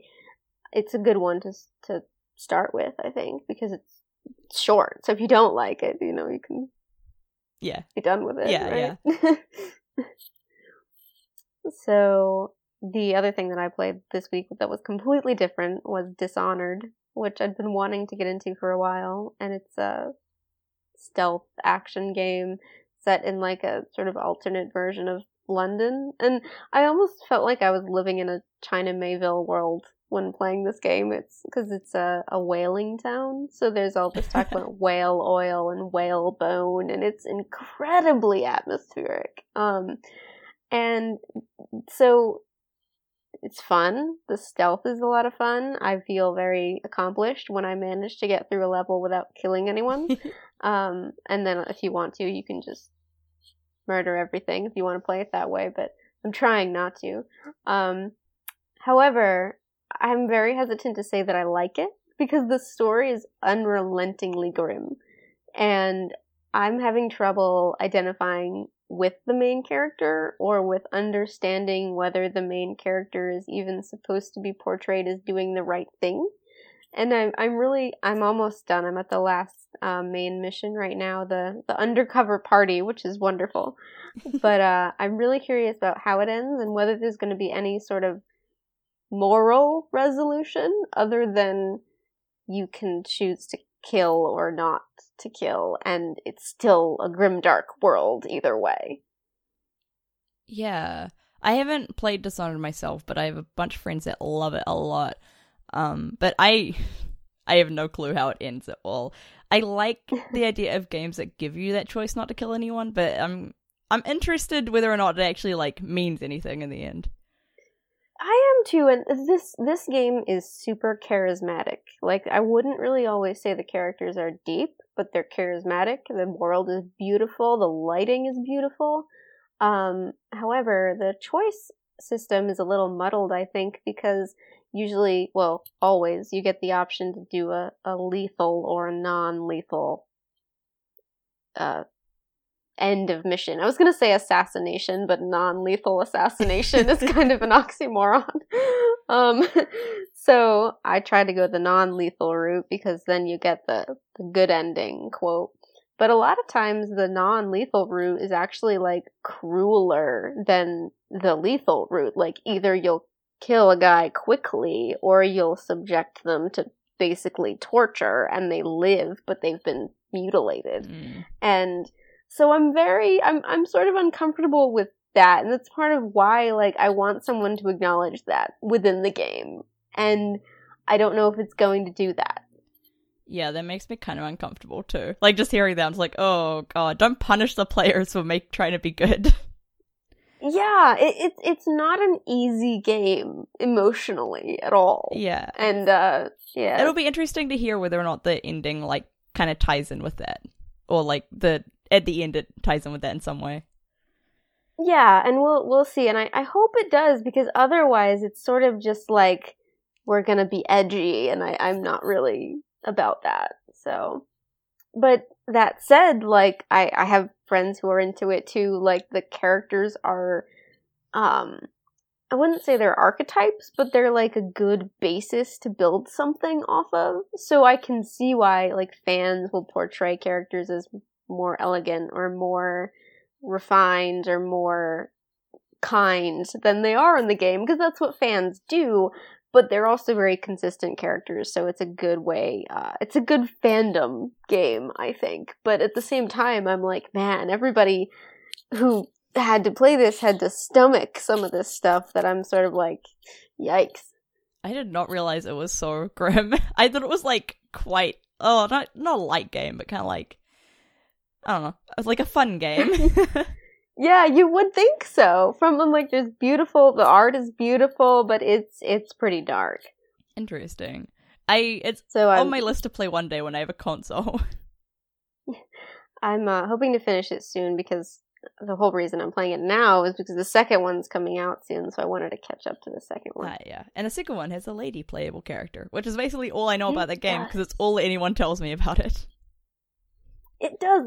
it's a good one to start with, I think, because it's short, so if you don't like it, you know, you can be done with it, right? Yeah. So the other thing that I played this week that was completely different was Dishonored, which I'd been wanting to get into for a while, and it's a stealth action game set in like a sort of alternate version of London, and I almost felt like I was living in a China Mayville world when playing this game. It's because it's a whaling town, so there's all this talk about whale oil and whale bone, and it's incredibly atmospheric, and so it's fun. The stealth is a lot of fun. I feel very accomplished when I manage to get through a level without killing anyone. And then if you want to, you can just murder everything if you want to play it that way, but I'm trying not to. However, I'm very hesitant to say that I like it because the story is unrelentingly grim, and I'm having trouble identifying with the main character or with understanding whether the main character is even supposed to be portrayed as doing the right thing. And I'm almost done. I'm at the last main mission right now, the undercover party, which is wonderful. But I'm really curious about how it ends and whether there's going to be any sort of moral resolution other than you can choose to kill or not to kill, and it's still a grimdark world either way. Yeah. I haven't played Dishonored myself, but I have a bunch of friends that love it a lot. But I have no clue how it ends at all. I like the idea of games that give you that choice not to kill anyone, but I'm interested whether or not it actually like means anything in the end. I am too, and this game is super charismatic. Like, I wouldn't really always say the characters are deep, but they're charismatic. The world is beautiful. The lighting is beautiful. However, the choice system is a little muddled, I think, because usually, well, always, you get the option to do a lethal or a non-lethal end of mission. I was going to say assassination, but non-lethal assassination is kind of an oxymoron. So I tried to go the non-lethal route because then you get the good ending, quote. But a lot of times the non-lethal route is actually, like, crueler than the lethal route. Like, either you'll kill a guy quickly or you'll subject them to basically torture and they live, but they've been mutilated. Mm. And so I'm sort of uncomfortable with that. And that's part of why, like, I want someone to acknowledge that within the game. And I don't know if it's going to do that. Yeah, that makes me kind of uncomfortable too. Like, just hearing that, I'm just like, oh god, don't punish the players for trying to be good. Yeah, it's not an easy game emotionally at all. Yeah, and yeah, it'll be interesting to hear whether or not the ending, like, kind of ties in with that, or like at the end it ties in with that in some way. Yeah, and we'll see, and I hope it does, because otherwise it's sort of just like we're gonna be edgy, and I'm not really about that. So, but that said, like, I have friends who are into it too. Like, the characters are I wouldn't say they're archetypes, but they're like a good basis to build something off of. So I can see why, like, fans will portray characters as more elegant or more refined or more kind than they are in the game, because that's what fans do. But they're also very consistent characters, so it's a good way, it's a good fandom game, I think. But at the same time, I'm like, man, everybody who had to play this had to stomach some of this stuff that I'm sort of like, yikes. I did not realize it was so grim. I thought it was, like, quite, not a light game, but kind of like, I don't know, it was like a fun game. Yeah, you would think so. From, like, there's beautiful, the art is beautiful, but it's pretty dark. Interesting. It's on my list to play one day when I have a console. I'm hoping to finish it soon, because the whole reason I'm playing it now is because the second one's coming out soon, so I wanted to catch up to the second one. Yeah, and the second one has a lady playable character, which is basically all I know about that game, because it's all anyone tells me about it. It does.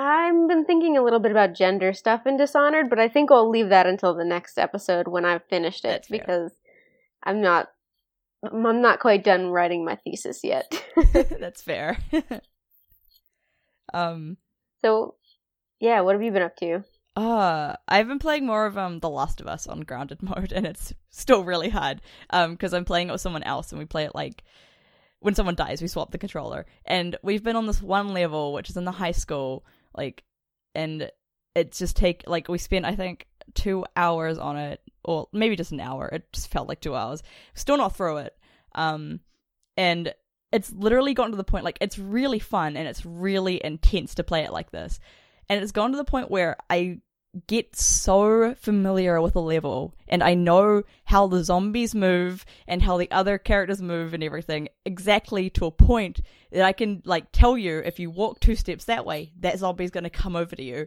I've been thinking a little bit about gender stuff in Dishonored, but I think I'll leave that until the next episode when I've finished it. That's because fair. I'm not quite done writing my thesis yet. That's fair. So, yeah, what have you been up to? I've been playing more of The Last of Us on Grounded Mode, and it's still really hard because I'm playing it with someone else, and we play it like, when someone dies, we swap the controller. And we've been on this one level, which is in the high school, like, and it's just we spent, I think, 2 hours on it, or maybe just an hour. It just felt like 2 hours. Still not through it. And it's literally gotten to the point, like, it's really fun and it's really intense to play it like this. And it's gone to the point where I get so familiar with a level, and I know how the zombies move and how the other characters move and everything exactly to a point that I can, like, tell you if you walk 2 steps that way, that zombie's going to come over to you.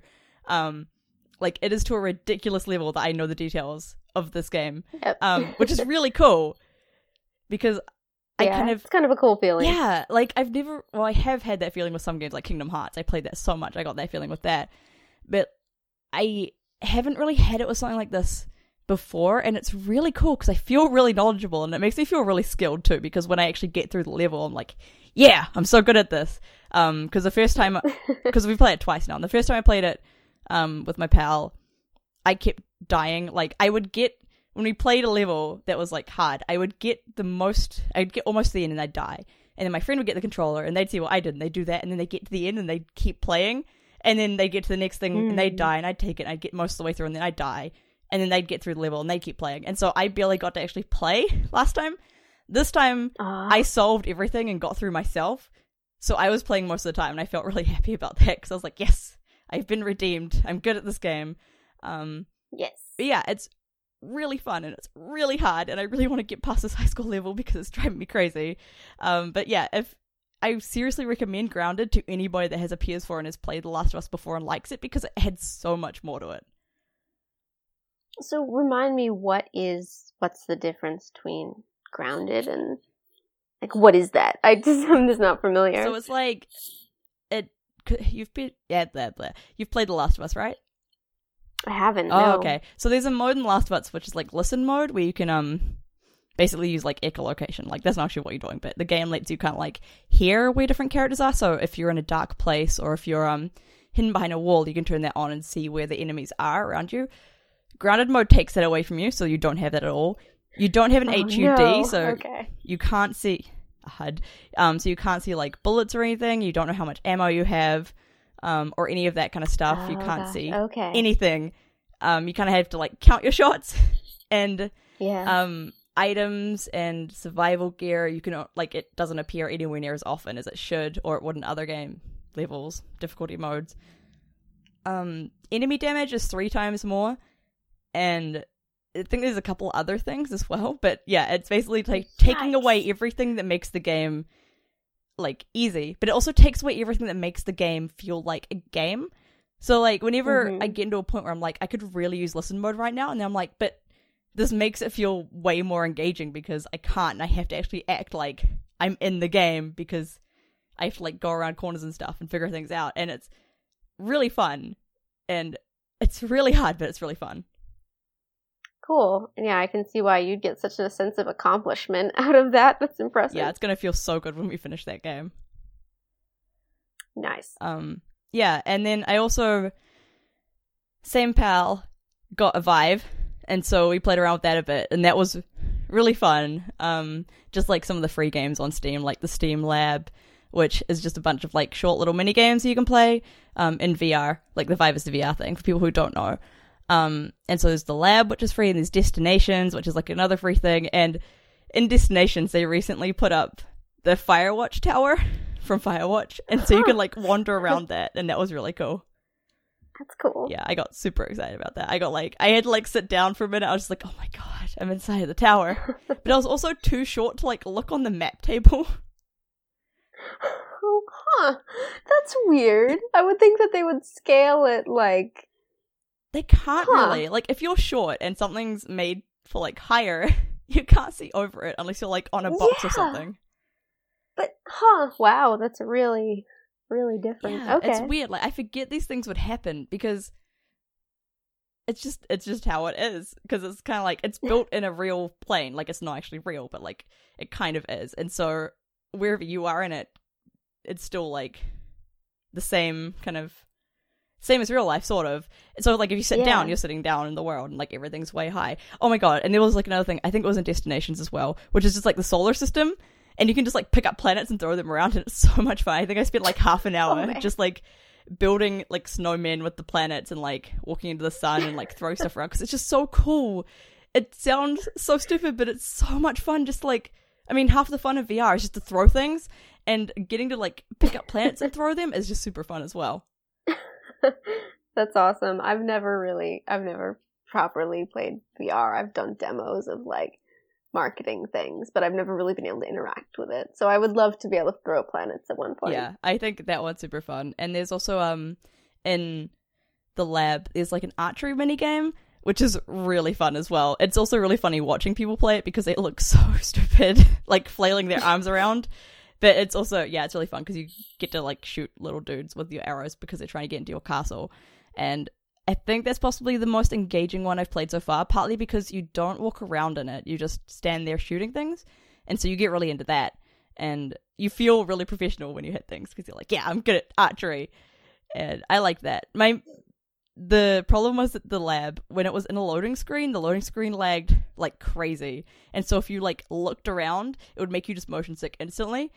Like, it is to a ridiculous level that I know the details of this game. Yep. Which is really cool, because it's kind of a cool feeling. Yeah, like, I have had that feeling with some games, like Kingdom Hearts. I played that so much, I got that feeling with that, but I haven't really had it with something like this before, and it's really cool because I feel really knowledgeable, and it makes me feel really skilled too, because when I actually get through the level, I'm like, yeah, I'm so good at this. Because the first time, because we played it twice now, and the first time I played it with my pal, I kept dying. Like, I would get, when we played a level that was, like, hard, I'd get almost to the end and I'd die. And then my friend would get the controller and they'd see what I did and they'd do that, and then they'd get to the end and they'd keep playing. And then they get to the next thing, and they die, and I'd take it, and I'd get most of the way through, and then I'd die. And then they'd get through the level, and they'd keep playing. And so I barely got to actually play last time. This time, I solved everything and got through myself. So I was playing most of the time, and I felt really happy about that, because I was like, yes, I've been redeemed. I'm good at this game. Yes. But yeah, it's really fun, and it's really hard, and I really want to get past this high school level because it's driving me crazy. But yeah, if I seriously recommend Grounded to anybody that has a PS4 and has played The Last of Us before and likes it, because it had so much more to it. So remind me, what's the difference between Grounded and, like, what is that? I'm just not familiar. So it's like, you've played The Last of Us, right? I haven't. No. Oh, okay. So there's a mode in The Last of Us which is like listen mode, where you can basically use like echolocation. Like, that's not actually what you're doing, but the game lets you kind of like hear where different characters are. So if you're in a dark place or if you're hidden behind a wall, you can turn that on and see where the enemies are around you. Grounded mode takes that away from you, so you don't have that at all. You don't have an HUD, no. So okay. You can't see a HUD. So you can't see like bullets or anything. You don't know how much ammo you have. Or any of that kind of stuff. You can't see anything. You kind of have to like count your shots and items and survival gear. You can like, it doesn't appear anywhere near as often as it should, or it would in other game levels, difficulty modes. Enemy damage is 3 times more, and I think there's a couple other things as well. But yeah, it's basically like taking away everything that makes the game like easy, but it also takes away everything that makes the game feel like a game. So like whenever I get into a point where I'm like, I could really use listen mode right now, and then I'm like, but this makes it feel way more engaging because I can't, and I have to actually act like I'm in the game because I have to like go around corners and stuff and figure things out, and it's really fun, and it's really hard, but it's really fun. Cool. Yeah, I can see why you'd get such a sense of accomplishment out of that. That's impressive. Yeah, it's going to feel so good when we finish that game. Nice. Yeah, and then I also, same pal, got a Vive, and so we played around with that a bit, and that was really fun. Just like some of the free games on Steam, like the Steam Lab, which is just a bunch of like short little mini games that you can play in VR. Like the Vive is the VR thing for people who don't know. And so there's the Lab, which is free, and there's Destinations, which is like another free thing. And in Destinations, they recently put up the Firewatch tower from Firewatch, and so you can like wander around that, and that was really cool. That's cool. Yeah, I got super excited about that. I had to like sit down for a minute. I was just like, oh my god, I'm inside the tower. But I was also too short to like look on the map table. Oh, that's weird. I would think that they would scale it like... They can't really. Like, if you're short and something's made for, like, higher, you can't see over it unless you're, like, on a box or something. But, wow, that's really, really different. Yeah, okay. It's weird. Like, I forget these things would happen because it's just how it is. Because it's kind of like, it's built in a real plane. Like, it's not actually real, but, like, it kind of is. And so, wherever you are in it, it's still, like, the same kind of... Same as real life, sort of. So, like, if you sit down, you're sitting down in the world, and, like, everything's way high. Oh, my God. And there was, like, another thing. I think it was in Destinations as well, which is just, like, the solar system. And you can just, like, pick up planets and throw them around, and it's so much fun. I think I spent, like, half an hour just, like, building, like, snowmen with the planets and, like, walking into the sun and, like, throw stuff around. Because it's just so cool. It sounds so stupid, but it's so much fun. Just, like, I mean, half the fun of VR is just to throw things. And getting to, like, pick up planets and throw them is just super fun as well. That's awesome. I've never properly played VR. I've done demos of like marketing things, but I've never really been able to interact with it. So I would love to be able to throw planets at one point. Yeah, I think that one's super fun. And there's also in the Lab there's like an archery minigame, which is really fun as well. It's also really funny watching people play it because they look so stupid, like flailing their arms around. But it's also, yeah, it's really fun because you get to, like, shoot little dudes with your arrows because they're trying to get into your castle. And I think that's possibly the most engaging one I've played so far, partly because you don't walk around in it. You just stand there shooting things. And so you get really into that. And you feel really professional when you hit things because you're like, yeah, I'm good at archery. And I like that. The problem was that the Lab, when it was in a loading screen, the loading screen lagged like crazy. And so if you, like, looked around, it would make you just motion sick instantly.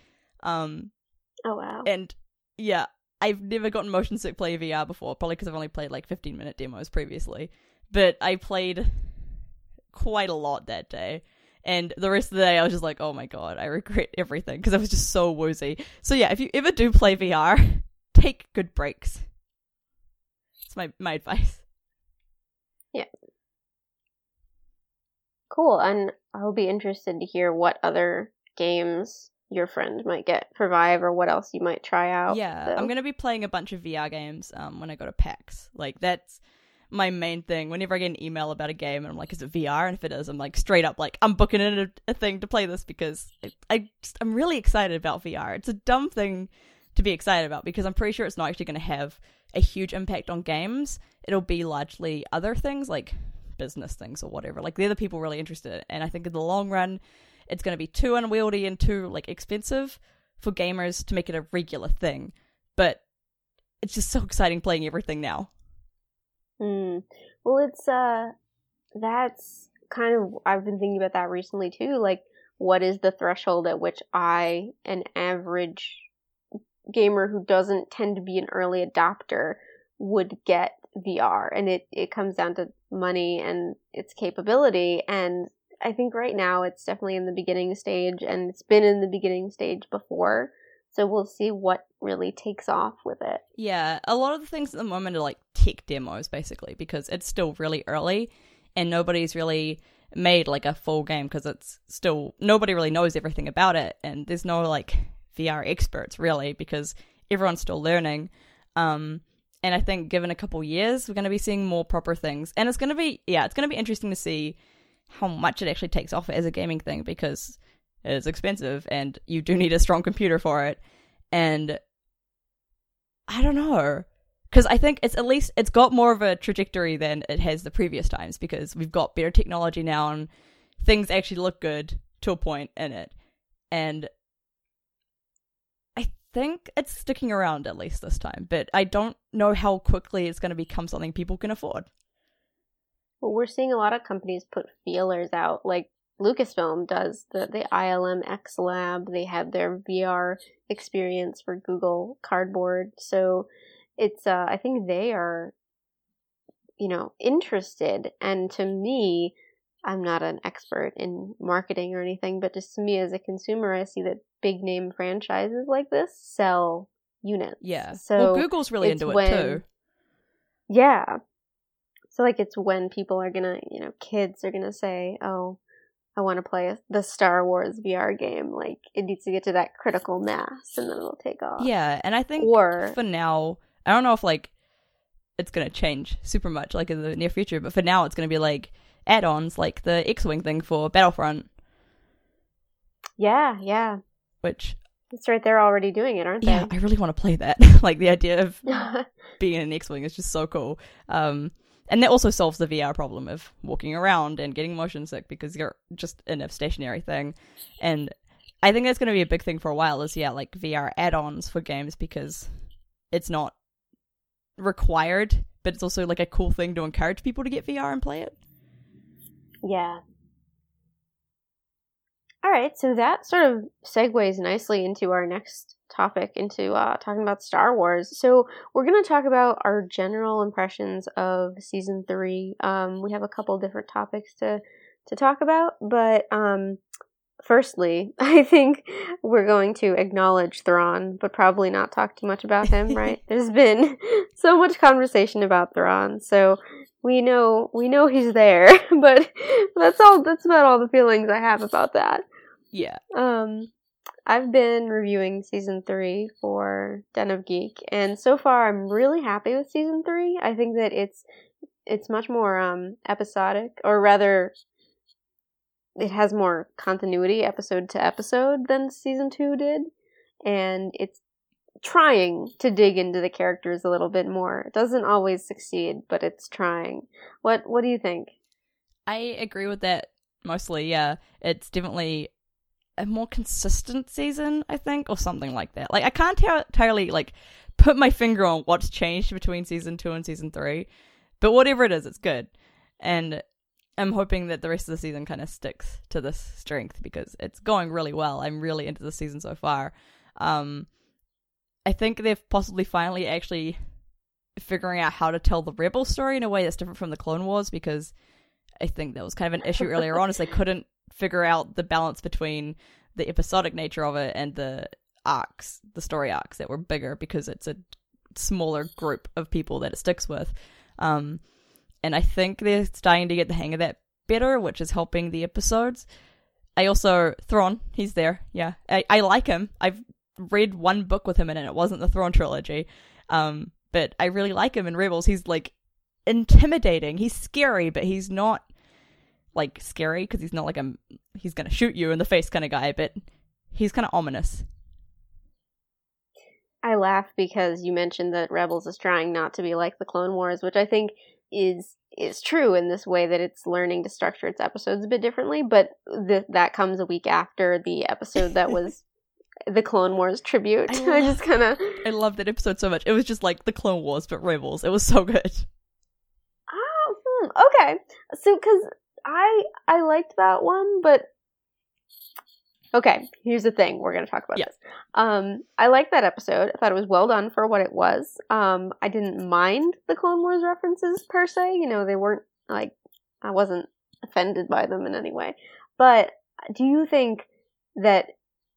Oh wow. And yeah, I've never gotten motion sick playing VR before, probably because I've only played like 15-minute demos previously, but I played quite a lot that day, and the rest of the day I was just like, oh my god, I regret everything because I was just so woozy. So yeah, if you ever do play VR, take good breaks. It's my advice. Yeah. Cool. And I'll be interested to hear what other games your friend might get for Vive or what else you might try out. Yeah, so. I'm going to be playing a bunch of VR games when I go to PAX. Like, that's my main thing. Whenever I get an email about a game and I'm like, is it VR? And if it is, I'm like, straight up, like, I'm booking in a thing to play this because I'm really excited about VR. It's a dumb thing to be excited about because I'm pretty sure it's not actually going to have a huge impact on games. It'll be largely other things like business things or whatever. Like, they're the people really interested in it. And I think in the long run, it's going to be too unwieldy and too, like, expensive for gamers to make it a regular thing. But it's just so exciting playing everything now. Well, it's, that's kind of, I've been thinking about that recently too. Like, what is the threshold at which I, an average gamer who doesn't tend to be an early adopter, would get VR? And it comes down to money and its capability. And I think right now it's definitely in the beginning stage, and it's been in the beginning stage before. So we'll see what really takes off with it. Yeah, a lot of the things at the moment are like tech demos, basically, because it's still really early and nobody's really made like a full game because it's still, nobody really knows everything about it. And there's no like VR experts really because everyone's still learning. And I think given a couple years, we're going to be seeing more proper things. And it's going to be, yeah, it's going to be interesting to see how much it actually takes off as a gaming thing because it is expensive and you do need a strong computer for it. And I don't know, because I think it's at least it's got more of a trajectory than it has the previous times because we've got better technology now and things actually look good to a point in it. And I think it's sticking around at least this time, but I don't know how quickly it's going to become something people can afford. Well, we're seeing a lot of companies put feelers out, like Lucasfilm does the ILM X Lab. They have their VR experience for Google Cardboard. So it's I think they are, you know, interested. And to me, I'm not an expert in marketing or anything, but just to me as a consumer, I see that big name franchises like this sell units. Yeah. So well, Google's really into it too. Yeah. So like it's when people are gonna, you know, kids are gonna say, oh, I want to play the Star Wars VR game. Like, it needs to get to that critical mass, and then it'll take off. Yeah, and I think for now, I don't know if, like, it's going to change super much, like, in the near future, but for now it's going to be, like, add-ons, like the X-Wing thing for Battlefront. Yeah, yeah. Which... That's right, they're already doing it, aren't they? Yeah, I really want to play that. Like, the idea of being an X-Wing is just so cool. And that also solves the VR problem of walking around and getting motion sick because you're just in a stationary thing. And I think that's going to be a big thing for a while is, yeah, like VR add-ons for games because it's not required, but it's also like a cool thing to encourage people to get VR and play it. Yeah. All right, so that sort of segues nicely into our next topic, into talking about Star Wars. So we're going to talk about our general impressions of Season 3. We have a couple different topics to talk about, but firstly, I think we're going to acknowledge Thrawn, but probably not talk too much about him, right? There's been so much conversation about Thrawn, so... We know he's there, but that's about all the feelings I have about that. Yeah. I've been reviewing Season 3 for Den of Geek, and so far I'm really happy with Season 3. I think that it's much more episodic, or rather, it has more continuity episode to episode than Season 2 did, and it's trying to dig into the characters a little bit more. It doesn't always succeed, but it's trying. What do you think? I agree with that mostly, yeah. It's definitely a more consistent season, I think, or something like that. Like, I can't entirely, like, put my finger on what's changed between Season 2 and Season 3, but whatever it is, it's good. And I'm hoping that the rest of the season kind of sticks to this strength because it's going really well. I'm really into the season so far. I think they've possibly finally actually figuring out how to tell the Rebel story in a way that's different from the Clone Wars, because I think that was kind of an issue earlier on, is they couldn't figure out the balance between the episodic nature of it and the arcs, the story arcs that were bigger, because it's a smaller group of people that it sticks with. And I think they're starting to get the hang of that better, which is helping the episodes. I also, Thrawn, he's there. Yeah. I like him. I've read one book with him in it. It wasn't the Thrawn trilogy. But I really like him in Rebels. He's like intimidating. He's scary, but he's not like scary because he's not like he's going to shoot you in the face kind of guy, but he's kind of ominous. I laugh because you mentioned that Rebels is trying not to be like the Clone Wars, which I think is true in this way that it's learning to structure its episodes a bit differently, but that comes a week after the episode that was the Clone Wars tribute. I love that episode so much. It was just like the Clone Wars but Rebels. It was so good. Okay. So because I liked that one, but okay, here's the thing. We're going to talk about this. I liked that episode. I thought it was well done for what it was. I didn't mind the Clone Wars references per se. You know, they weren't, like, I wasn't offended by them in any way. But do you think that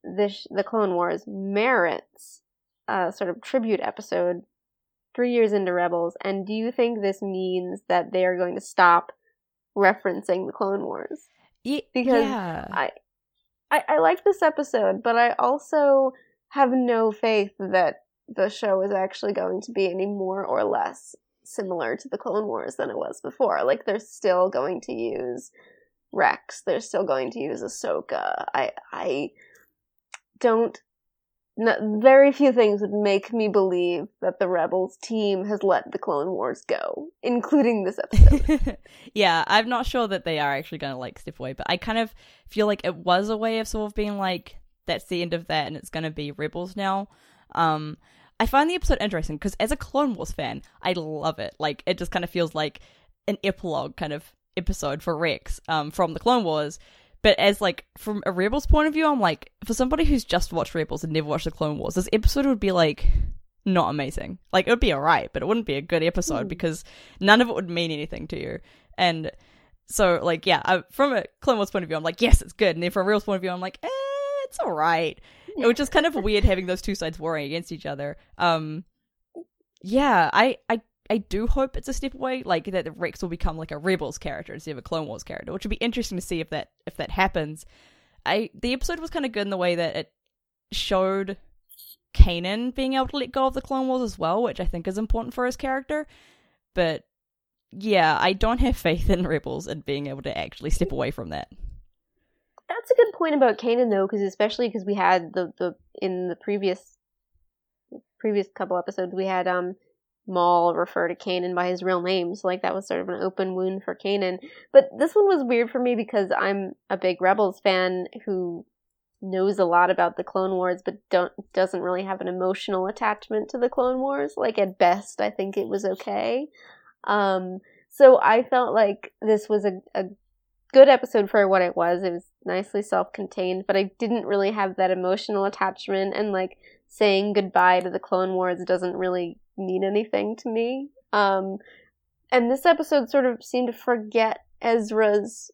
the Clone Wars merits a sort of tribute episode 3 years into Rebels? And do you think this means that they are going to stop referencing the Clone Wars? Because I like this episode, but I also have no faith that the show is actually going to be any more or less similar to the Clone Wars than it was before. Like, they're still going to use Rex. They're still going to use Ahsoka. I don't... No, very few things would make me believe that the Rebels team has let the Clone Wars go, including this episode. Yeah, I'm not sure that they are actually going to, like, step away, but I kind of feel like it was a way of sort of being like, that's the end of that and it's going to be Rebels now. I find the episode interesting because as a Clone Wars fan, I love it. Like, it just kind of feels like an epilogue kind of episode for Rex from the Clone Wars. But as, like, from a Rebels point of view, I'm like, for somebody who's just watched Rebels and never watched the Clone Wars, this episode would be, like, not amazing. Like, it would be alright, but it wouldn't be a good episode because none of it would mean anything to you. And so, like, yeah, from a Clone Wars point of view, I'm like, yes, it's good. And then from a Rebels point of view, I'm like, it's alright. It was just kind of weird having those two sides warring against each other. Yeah, I do hope it's a step away, like, that Rex will become, like, a Rebels character instead of a Clone Wars character, which would be interesting to see if that happens. The episode was kind of good in the way that it showed Kanan being able to let go of the Clone Wars as well, which I think is important for his character. But, yeah, I don't have faith in Rebels and being able to actually step away from that. That's a good point about Kanan, though, especially because we had in the previous couple episodes, we had, Maul refer to Kanan by his real name, so like that was sort of an open wound for Kanan. But this one was weird for me because I'm a big Rebels fan who knows a lot about the Clone Wars but doesn't really have an emotional attachment to the Clone Wars. Like, at best, I think it was okay. So I felt like this was a good episode for what it was. It was nicely self-contained, but I didn't really have that emotional attachment, and like saying goodbye to the Clone Wars doesn't really mean anything to me. And this episode sort of seemed to forget Ezra's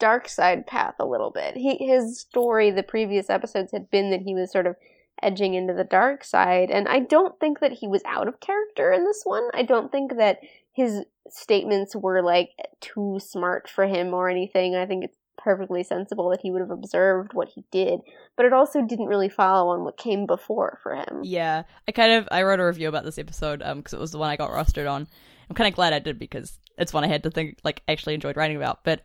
dark side path a little bit. His story the previous episodes had been that he was sort of edging into the dark side, and I don't think that he was out of character in this one. I don't think that his statements were like too smart for him or anything. I think it's perfectly sensible that he would have observed what he did, but it also didn't really follow on what came before for him. Yeah, I wrote a review about this episode because it was the one I got rostered on. I'm kind of glad I did because it's one I had to think, like, actually enjoyed writing about. But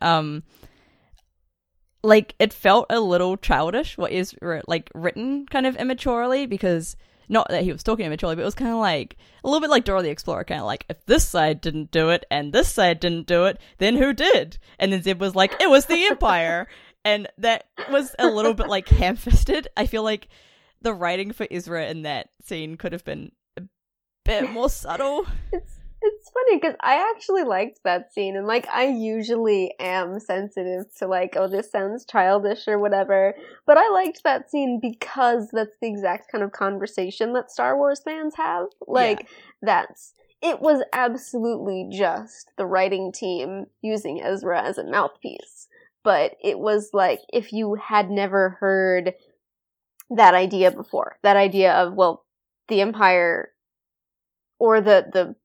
like, it felt a little childish what is like written kind of immaturely, because not that he was talking immaturely, but it was kind of like a little bit like Dora the Explorer, kind of like, if this side didn't do it and this side didn't do it, then who did? And then Zeb was like, it was the Empire. And that was a little bit like ham-fisted. I feel like the writing for Ezra in that scene could have been a bit more subtle. It's funny because I actually liked that scene, and like, I usually am sensitive to like, oh, this sounds childish or whatever, but I liked that scene because that's the exact kind of conversation that Star Wars fans have. Like, it was absolutely just the writing team using Ezra as a mouthpiece, but it was like, if you had never heard that idea before, that idea of, well, the Empire or the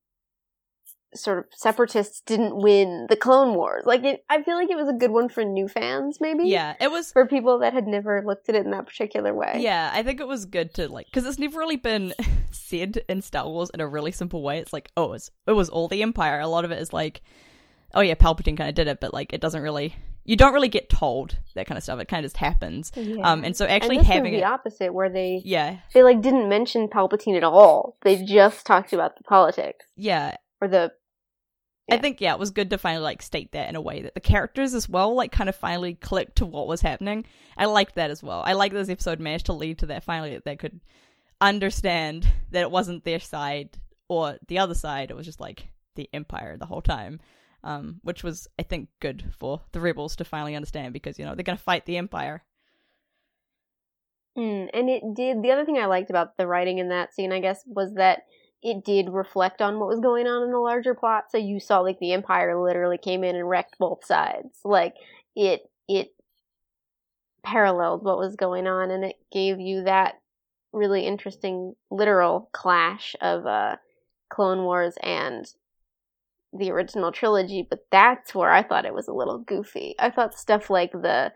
sort of separatists didn't win the Clone Wars. Like, I feel like it was a good one for new fans, maybe? Yeah, it was... For people that had never looked at it in that particular way. Yeah, I think it was good to, like... Because it's never really been said in Star Wars in a really simple way. It's like, oh, it was all the Empire. A lot of it is like, oh yeah, Palpatine kind of did it, but, like, it doesn't really... You don't really get told that kind of stuff. It kind of just happens. Yeah. And so actually having the opposite where they... Yeah. They, like, didn't mention Palpatine at all. They just talked about the politics. Yeah. Or the... Yeah. I think, yeah, it was good to finally, like, state that in a way that the characters as well, like, kind of finally clicked to what was happening. I liked that as well. I like this episode managed to lead to that finally, that they could understand that it wasn't their side or the other side. It was just, like, the Empire the whole time. Which was, I think, good for the Rebels to finally understand because, you know, they're going to fight the Empire. And it did... The other thing I liked about the writing in that scene, I guess, was that it did reflect on what was going on in the larger plot. So you saw, like, the Empire literally came in and wrecked both sides. Like, it paralleled what was going on, and it gave you that really interesting literal clash of Clone Wars and... the original trilogy, but that's where I thought it was a little goofy. I thought stuff like the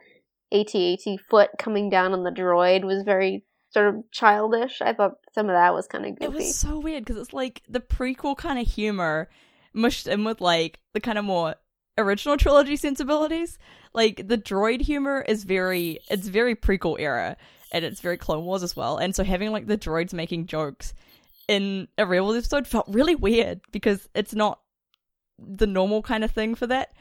AT-AT foot coming down on the droid was very sort of childish. I thought some of that was kind of goofy. It was so weird because it's like the prequel kind of humor mushed in with like the kind of more original trilogy sensibilities. Like the droid humor is very prequel era and it's very Clone Wars as well. And so having like the droids making jokes in a Rebels episode felt really weird because it's not the normal kind of thing for that,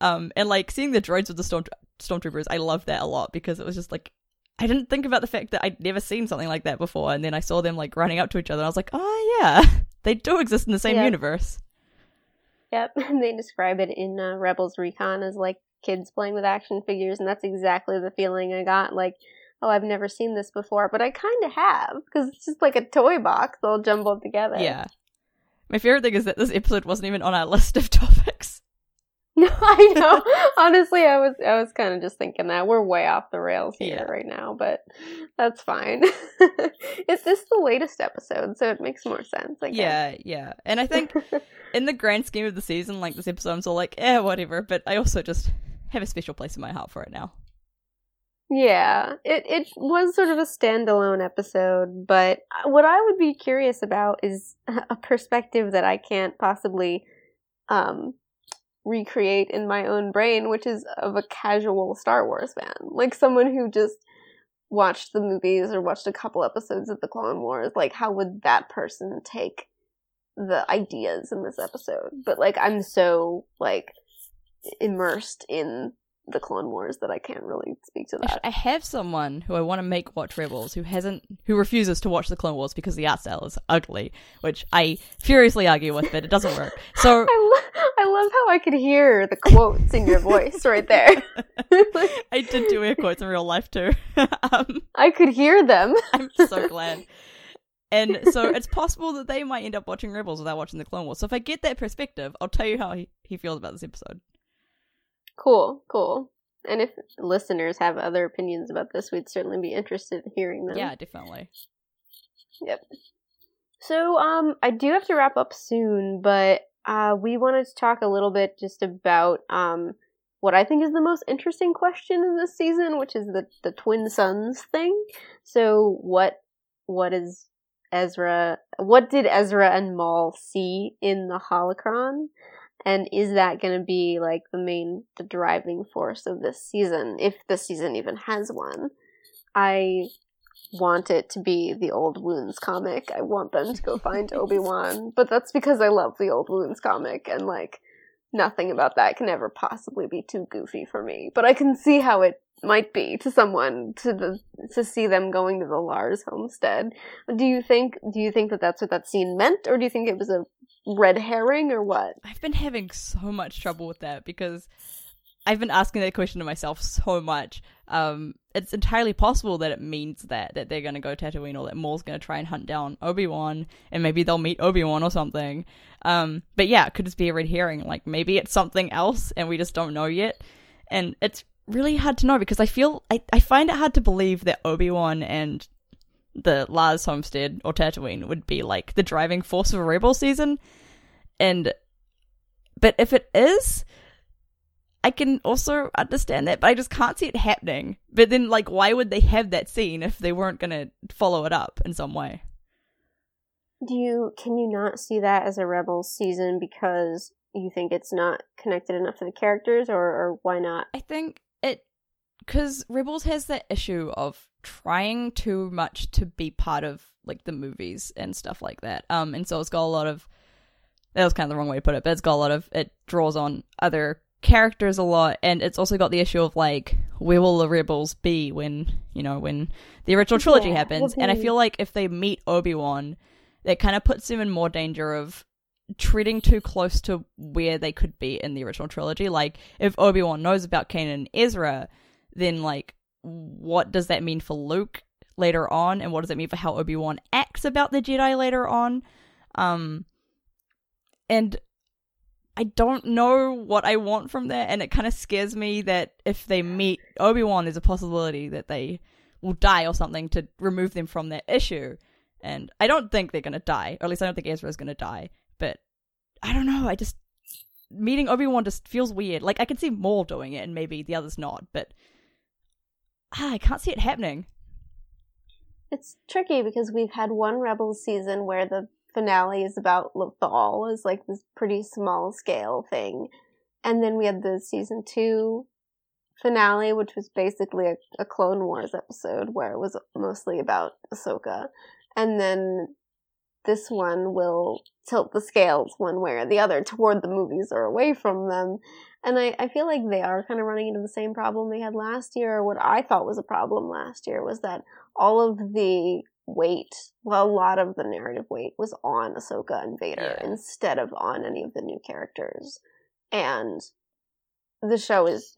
and like seeing the droids with the stormtroopers, I loved that a lot because it was just like I didn't think about the fact that I'd never seen something like that before, and then I saw them like running up to each other and I was like, oh yeah, they do exist in the same universe. Yep, and they describe it in Rebels Recon as like kids playing with action figures, and that's exactly the feeling I got. Like, oh, I've never seen this before, but I kind of have because it's just like a toy box all jumbled together. Yeah. My favorite thing is that this episode wasn't even on our list of topics. No, I know. Honestly, I was kind of just thinking that. We're way off the rails here right now, but that's fine. It's just the latest episode, so it makes more sense, I guess. Yeah. And I think in the grand scheme of the season, like this episode, I'm still like, whatever. But I also just have a special place in my heart for it now. Yeah, it was sort of a standalone episode, but what I would be curious about is a perspective that I can't possibly recreate in my own brain, which is of a casual Star Wars fan. Like someone who just watched the movies or watched a couple episodes of the Clone Wars, like how would that person take the ideas in this episode? But like I'm so like immersed in the Clone Wars that I can't really speak to that. I have someone who I want to make watch Rebels who refuses to watch the Clone Wars because the art style is ugly, which I furiously argue with, but it doesn't work. So I love how I could hear the quotes in your voice right there. I did do air quotes in real life too. I could hear them. I'm so glad. And so it's possible that they might end up watching Rebels without watching the Clone Wars. So if I get that perspective, I'll tell you how he feels about this episode. Cool. And if listeners have other opinions about this, we'd certainly be interested in hearing them. Yeah, definitely. Yep. So, I do have to wrap up soon, but we wanted to talk a little bit just about what I think is the most interesting question in this season, which is the twin sons thing. So, what did Ezra and Maul see in the holocron? And is that going to be, like, the driving force of this season, if the season even has one? I want it to be the Old Wounds comic. I want them to go find Obi-Wan. But that's because I love the Old Wounds comic, and, like, nothing about that can ever possibly be too goofy for me. But I can see how it might be to someone, to see them going to the Lars homestead. Do you think that that's what that scene meant, or do you think it was a red herring or what? I've been having so much trouble with that because I've been asking that question to myself so much. It's entirely possible that it means that they're going to go Tatooine, or that Maul's going to try and hunt down Obi-Wan, and maybe they'll meet Obi-Wan or something. But yeah, it could just be a red herring. Like maybe it's something else and we just don't know yet. And it's really hard to know because I feel I find it hard to believe that Obi-Wan and the Lars homestead or Tatooine would be like the driving force of a Rebel season, and But if it is, I can also understand that, but I just can't see it happening. But then, like, why would they have that scene if they weren't going to follow it up in some way? Can you not see that as a Rebels season because you think it's not connected enough to the characters, or why not? I think it... because Rebels has that issue of trying too much to be part of, like, the movies and stuff like that. And so it's got a lot of... that was kind of the wrong way to put it, but it's got a lot of... it draws on other characters a lot, and it's also got the issue of, like, where will the Rebels be when the original trilogy happens? And I feel like if they meet Obi-Wan, that kind of puts them in more danger of treading too close to where they could be in the original trilogy. Like, if Obi-Wan knows about Kanan and Ezra, then, like, what does that mean for Luke later on, and what does it mean for how Obi-Wan acts about the Jedi later on? And I don't know what I want from that, and it kind of scares me that if they meet Obi-Wan, there's a possibility that they will die or something to remove them from that issue. And I don't think they're going to die, or at least I don't think Ezra's going to die. But I don't know, I just... meeting Obi-Wan just feels weird. Like, I can see Maul doing it, and maybe the others not, but I can't see it happening. It's tricky, because we've had one Rebels season where the finale is about Lothal, is like this pretty small scale thing, and then we had the season 2 finale, which was basically a Clone Wars episode where it was mostly about Ahsoka, and then this one will tilt the scales one way or the other toward the movies or away from them, and I feel like they are kind of running into the same problem they had last year. What I thought was a problem last year was that all of the a lot of the narrative weight was on Ahsoka and Vader instead of on any of the new characters. And the show is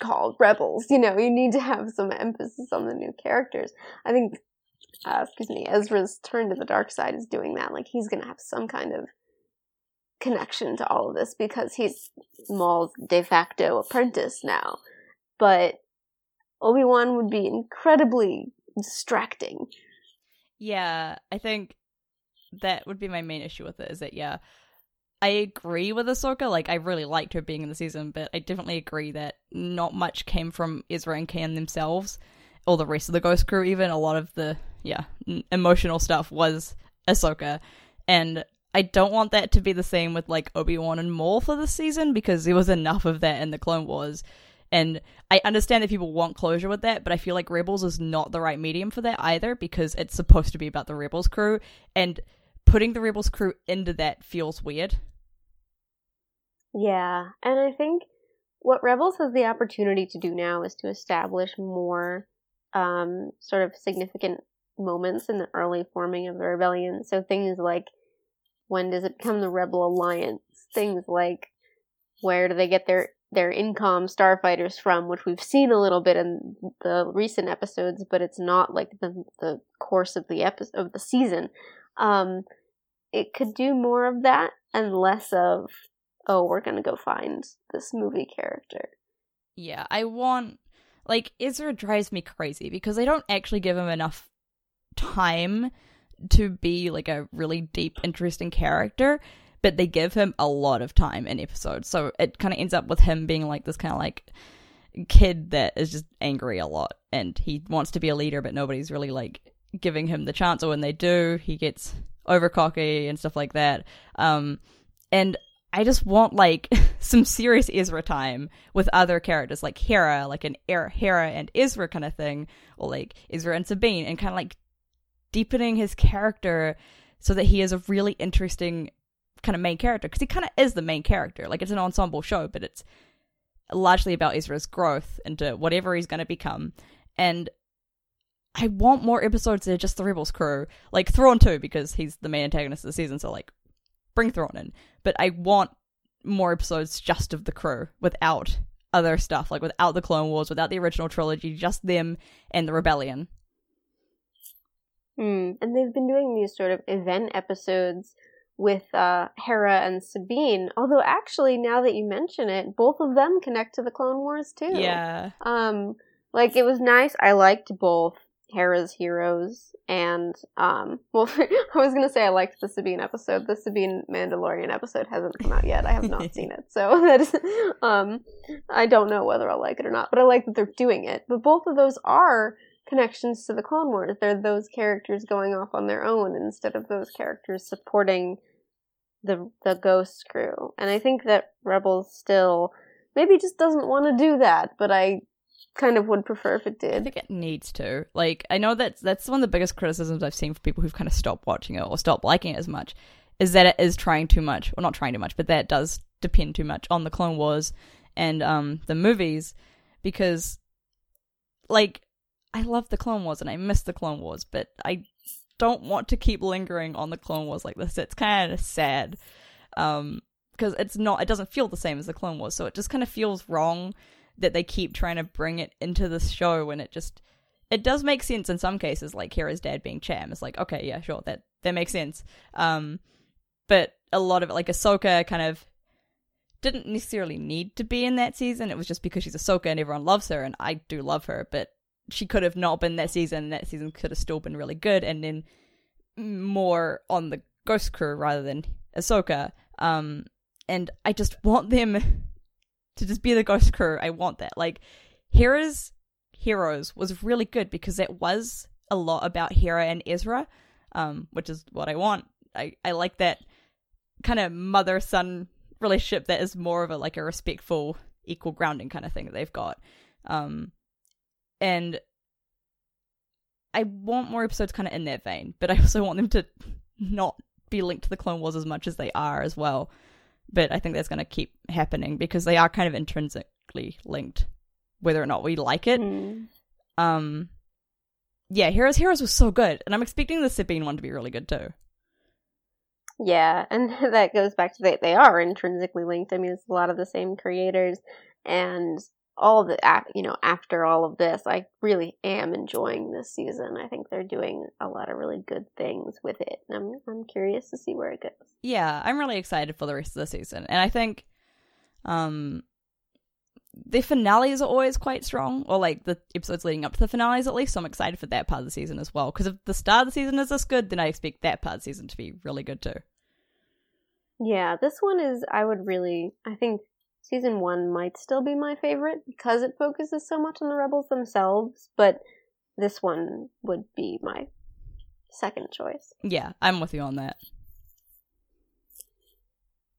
called Rebels. You know, you need to have some emphasis on the new characters. I think, Ezra's turn to the dark side is doing that. Like, he's going to have some kind of connection to all of this because he's Maul's de facto apprentice now. But Obi-Wan would be incredibly distracting. Yeah, I think that would be my main issue with it, is that, yeah, I agree with Ahsoka. Like, I really liked her being in the season, but I definitely agree that not much came from Ezra and Kanan themselves, or the rest of the Ghost Crew even. A lot of the, emotional stuff was Ahsoka, and I don't want that to be the same with, like, Obi-Wan and Maul for this season, because there was enough of that in the Clone Wars. And I understand that people want closure with that, but I feel like Rebels is not the right medium for that either, because it's supposed to be about the Rebels crew, and putting the Rebels crew into that feels weird. Yeah, and I think what Rebels has the opportunity to do now is to establish more sort of significant moments in the early forming of the rebellion. So things like, when does it become the Rebel Alliance? Things like, where do they get their incom starfighters from, which we've seen a little bit in the recent episodes, but it's not like the course of the episode of the season. It could do more of that and less of, oh, we're gonna go find this movie character. Yeah, I want, like, Ezra drives me crazy because they don't actually give him enough time to be, like, a really deep, interesting character. But they give him a lot of time in episodes, so it kind of ends up with him being, like, this kind of, like, kid that is just angry a lot, and he wants to be a leader, but nobody's really, like, giving him the chance, or when they do, he gets over cocky and stuff like that. And I just want, like, some serious Ezra time with other characters, like Hera, like an Hera and Ezra kind of thing, or, like, Ezra and Sabine, and kind of, like, deepening his character so that he is a really interesting kind of main character, because he kind of is the main character. Like, it's an ensemble show, but it's largely about Ezra's growth into whatever he's going to become. And I want more episodes that are just the Rebels crew, like Thrawn too, because he's the main antagonist of the season, so, like, bring Thrawn in. But I want more episodes just of the crew, without other stuff, like without the Clone Wars, without the original trilogy, just them and the Rebellion. And they've been doing these sort of event episodes with Hera and Sabine, although actually, now that you mention it, both of them connect to the Clone Wars too. Yeah. Like, it was nice. I liked both Hera's heroes, and I was gonna say I liked the Sabine episode. The Sabine Mandalorian episode hasn't come out yet. I have not seen it, so that is I don't know whether I'll like it or not, but I like that they're doing it. But both of those are connections to the Clone Wars. They're those characters going off on their own instead of those characters supporting the Ghost crew. And I think that Rebels still maybe just doesn't want to do that, but I kind of would prefer if it did. I think it needs to. Like, I know that's one of the biggest criticisms I've seen for people who've kind of stopped watching it or stopped liking it as much, is that it is trying too much, or not trying too much, but that it does depend too much on the Clone Wars and the movies, because, like, I love the Clone Wars and I miss the Clone Wars, but I don't want to keep lingering on the Clone Wars like this. It's kind of sad, because it doesn't feel the same as the Clone Wars, so it just kind of feels wrong that they keep trying to bring it into this show, when it does make sense in some cases, like Hera's dad being Cham. It's like, okay, yeah, sure, that makes sense. But a lot of it, like Ahsoka, kind of didn't necessarily need to be in that season. It was just because she's Ahsoka and everyone loves her, and I do love her, but she could have not been that season, and that season could have still been really good, and then more on the Ghost crew rather than Ahsoka. And I just want them to just be the Ghost crew. I want that. Like, Hera's Heroes was really good because it was a lot about Hera and Ezra, which is what I want. I like that kind of mother-son relationship that is more of a, like, a respectful, equal grounding kind of thing that they've got. And I want more episodes kind of in that vein, but I also want them to not be linked to the Clone Wars as much as they are as well. But I think that's going to keep happening because they are kind of intrinsically linked, whether or not we like it. Mm. Yeah, Hera's Heroes was so good, and I'm expecting the Sabine one to be really good too. Yeah, and that goes back to they are intrinsically linked. I mean, it's a lot of the same creators, and all the after all of this, I really am enjoying this season. I think they're doing a lot of really good things with it, and I'm curious to see where it goes. Yeah, I'm really excited for the rest of the season, and I think the finales are always quite strong, or like the episodes leading up to the finales at least, so I'm excited for that part of the season as well, because if the start of the season is this good, then I expect that part of the season to be really good too. Yeah, this one is, I think Season 1 might still be my favorite because it focuses so much on the Rebels themselves, but this one would be my second choice. Yeah, I'm with you on that.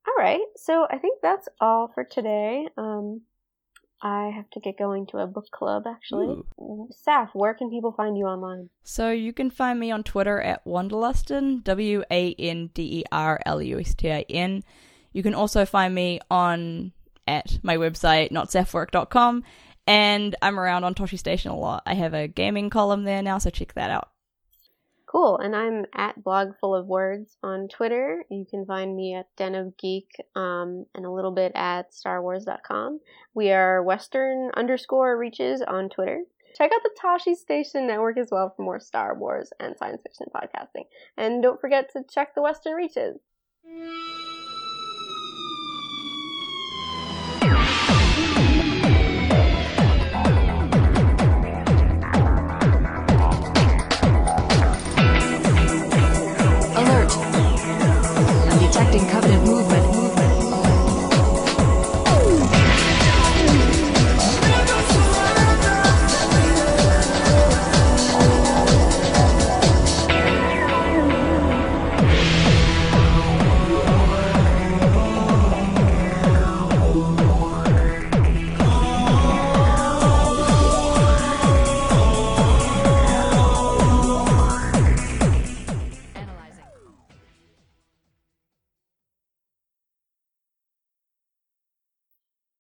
All right, so I think that's all for today. I have to get going to a book club, actually. Ooh. Saf, where can people find you online? So you can find me on Twitter at Wanderlustin, WANDERLUSTIN. You can also find me at my website, notsafwork.com, and I'm around on Tosche Station a lot. I have a gaming column there now, so check that out. Cool, and I'm at Blog Full of Words on Twitter. You can find me at Den of Geek, and a little bit at starwars.com. We are Western_Reaches on Twitter. Check out the Tosche Station network as well for more Star Wars and science fiction podcasting. And don't forget to check the Western Reaches.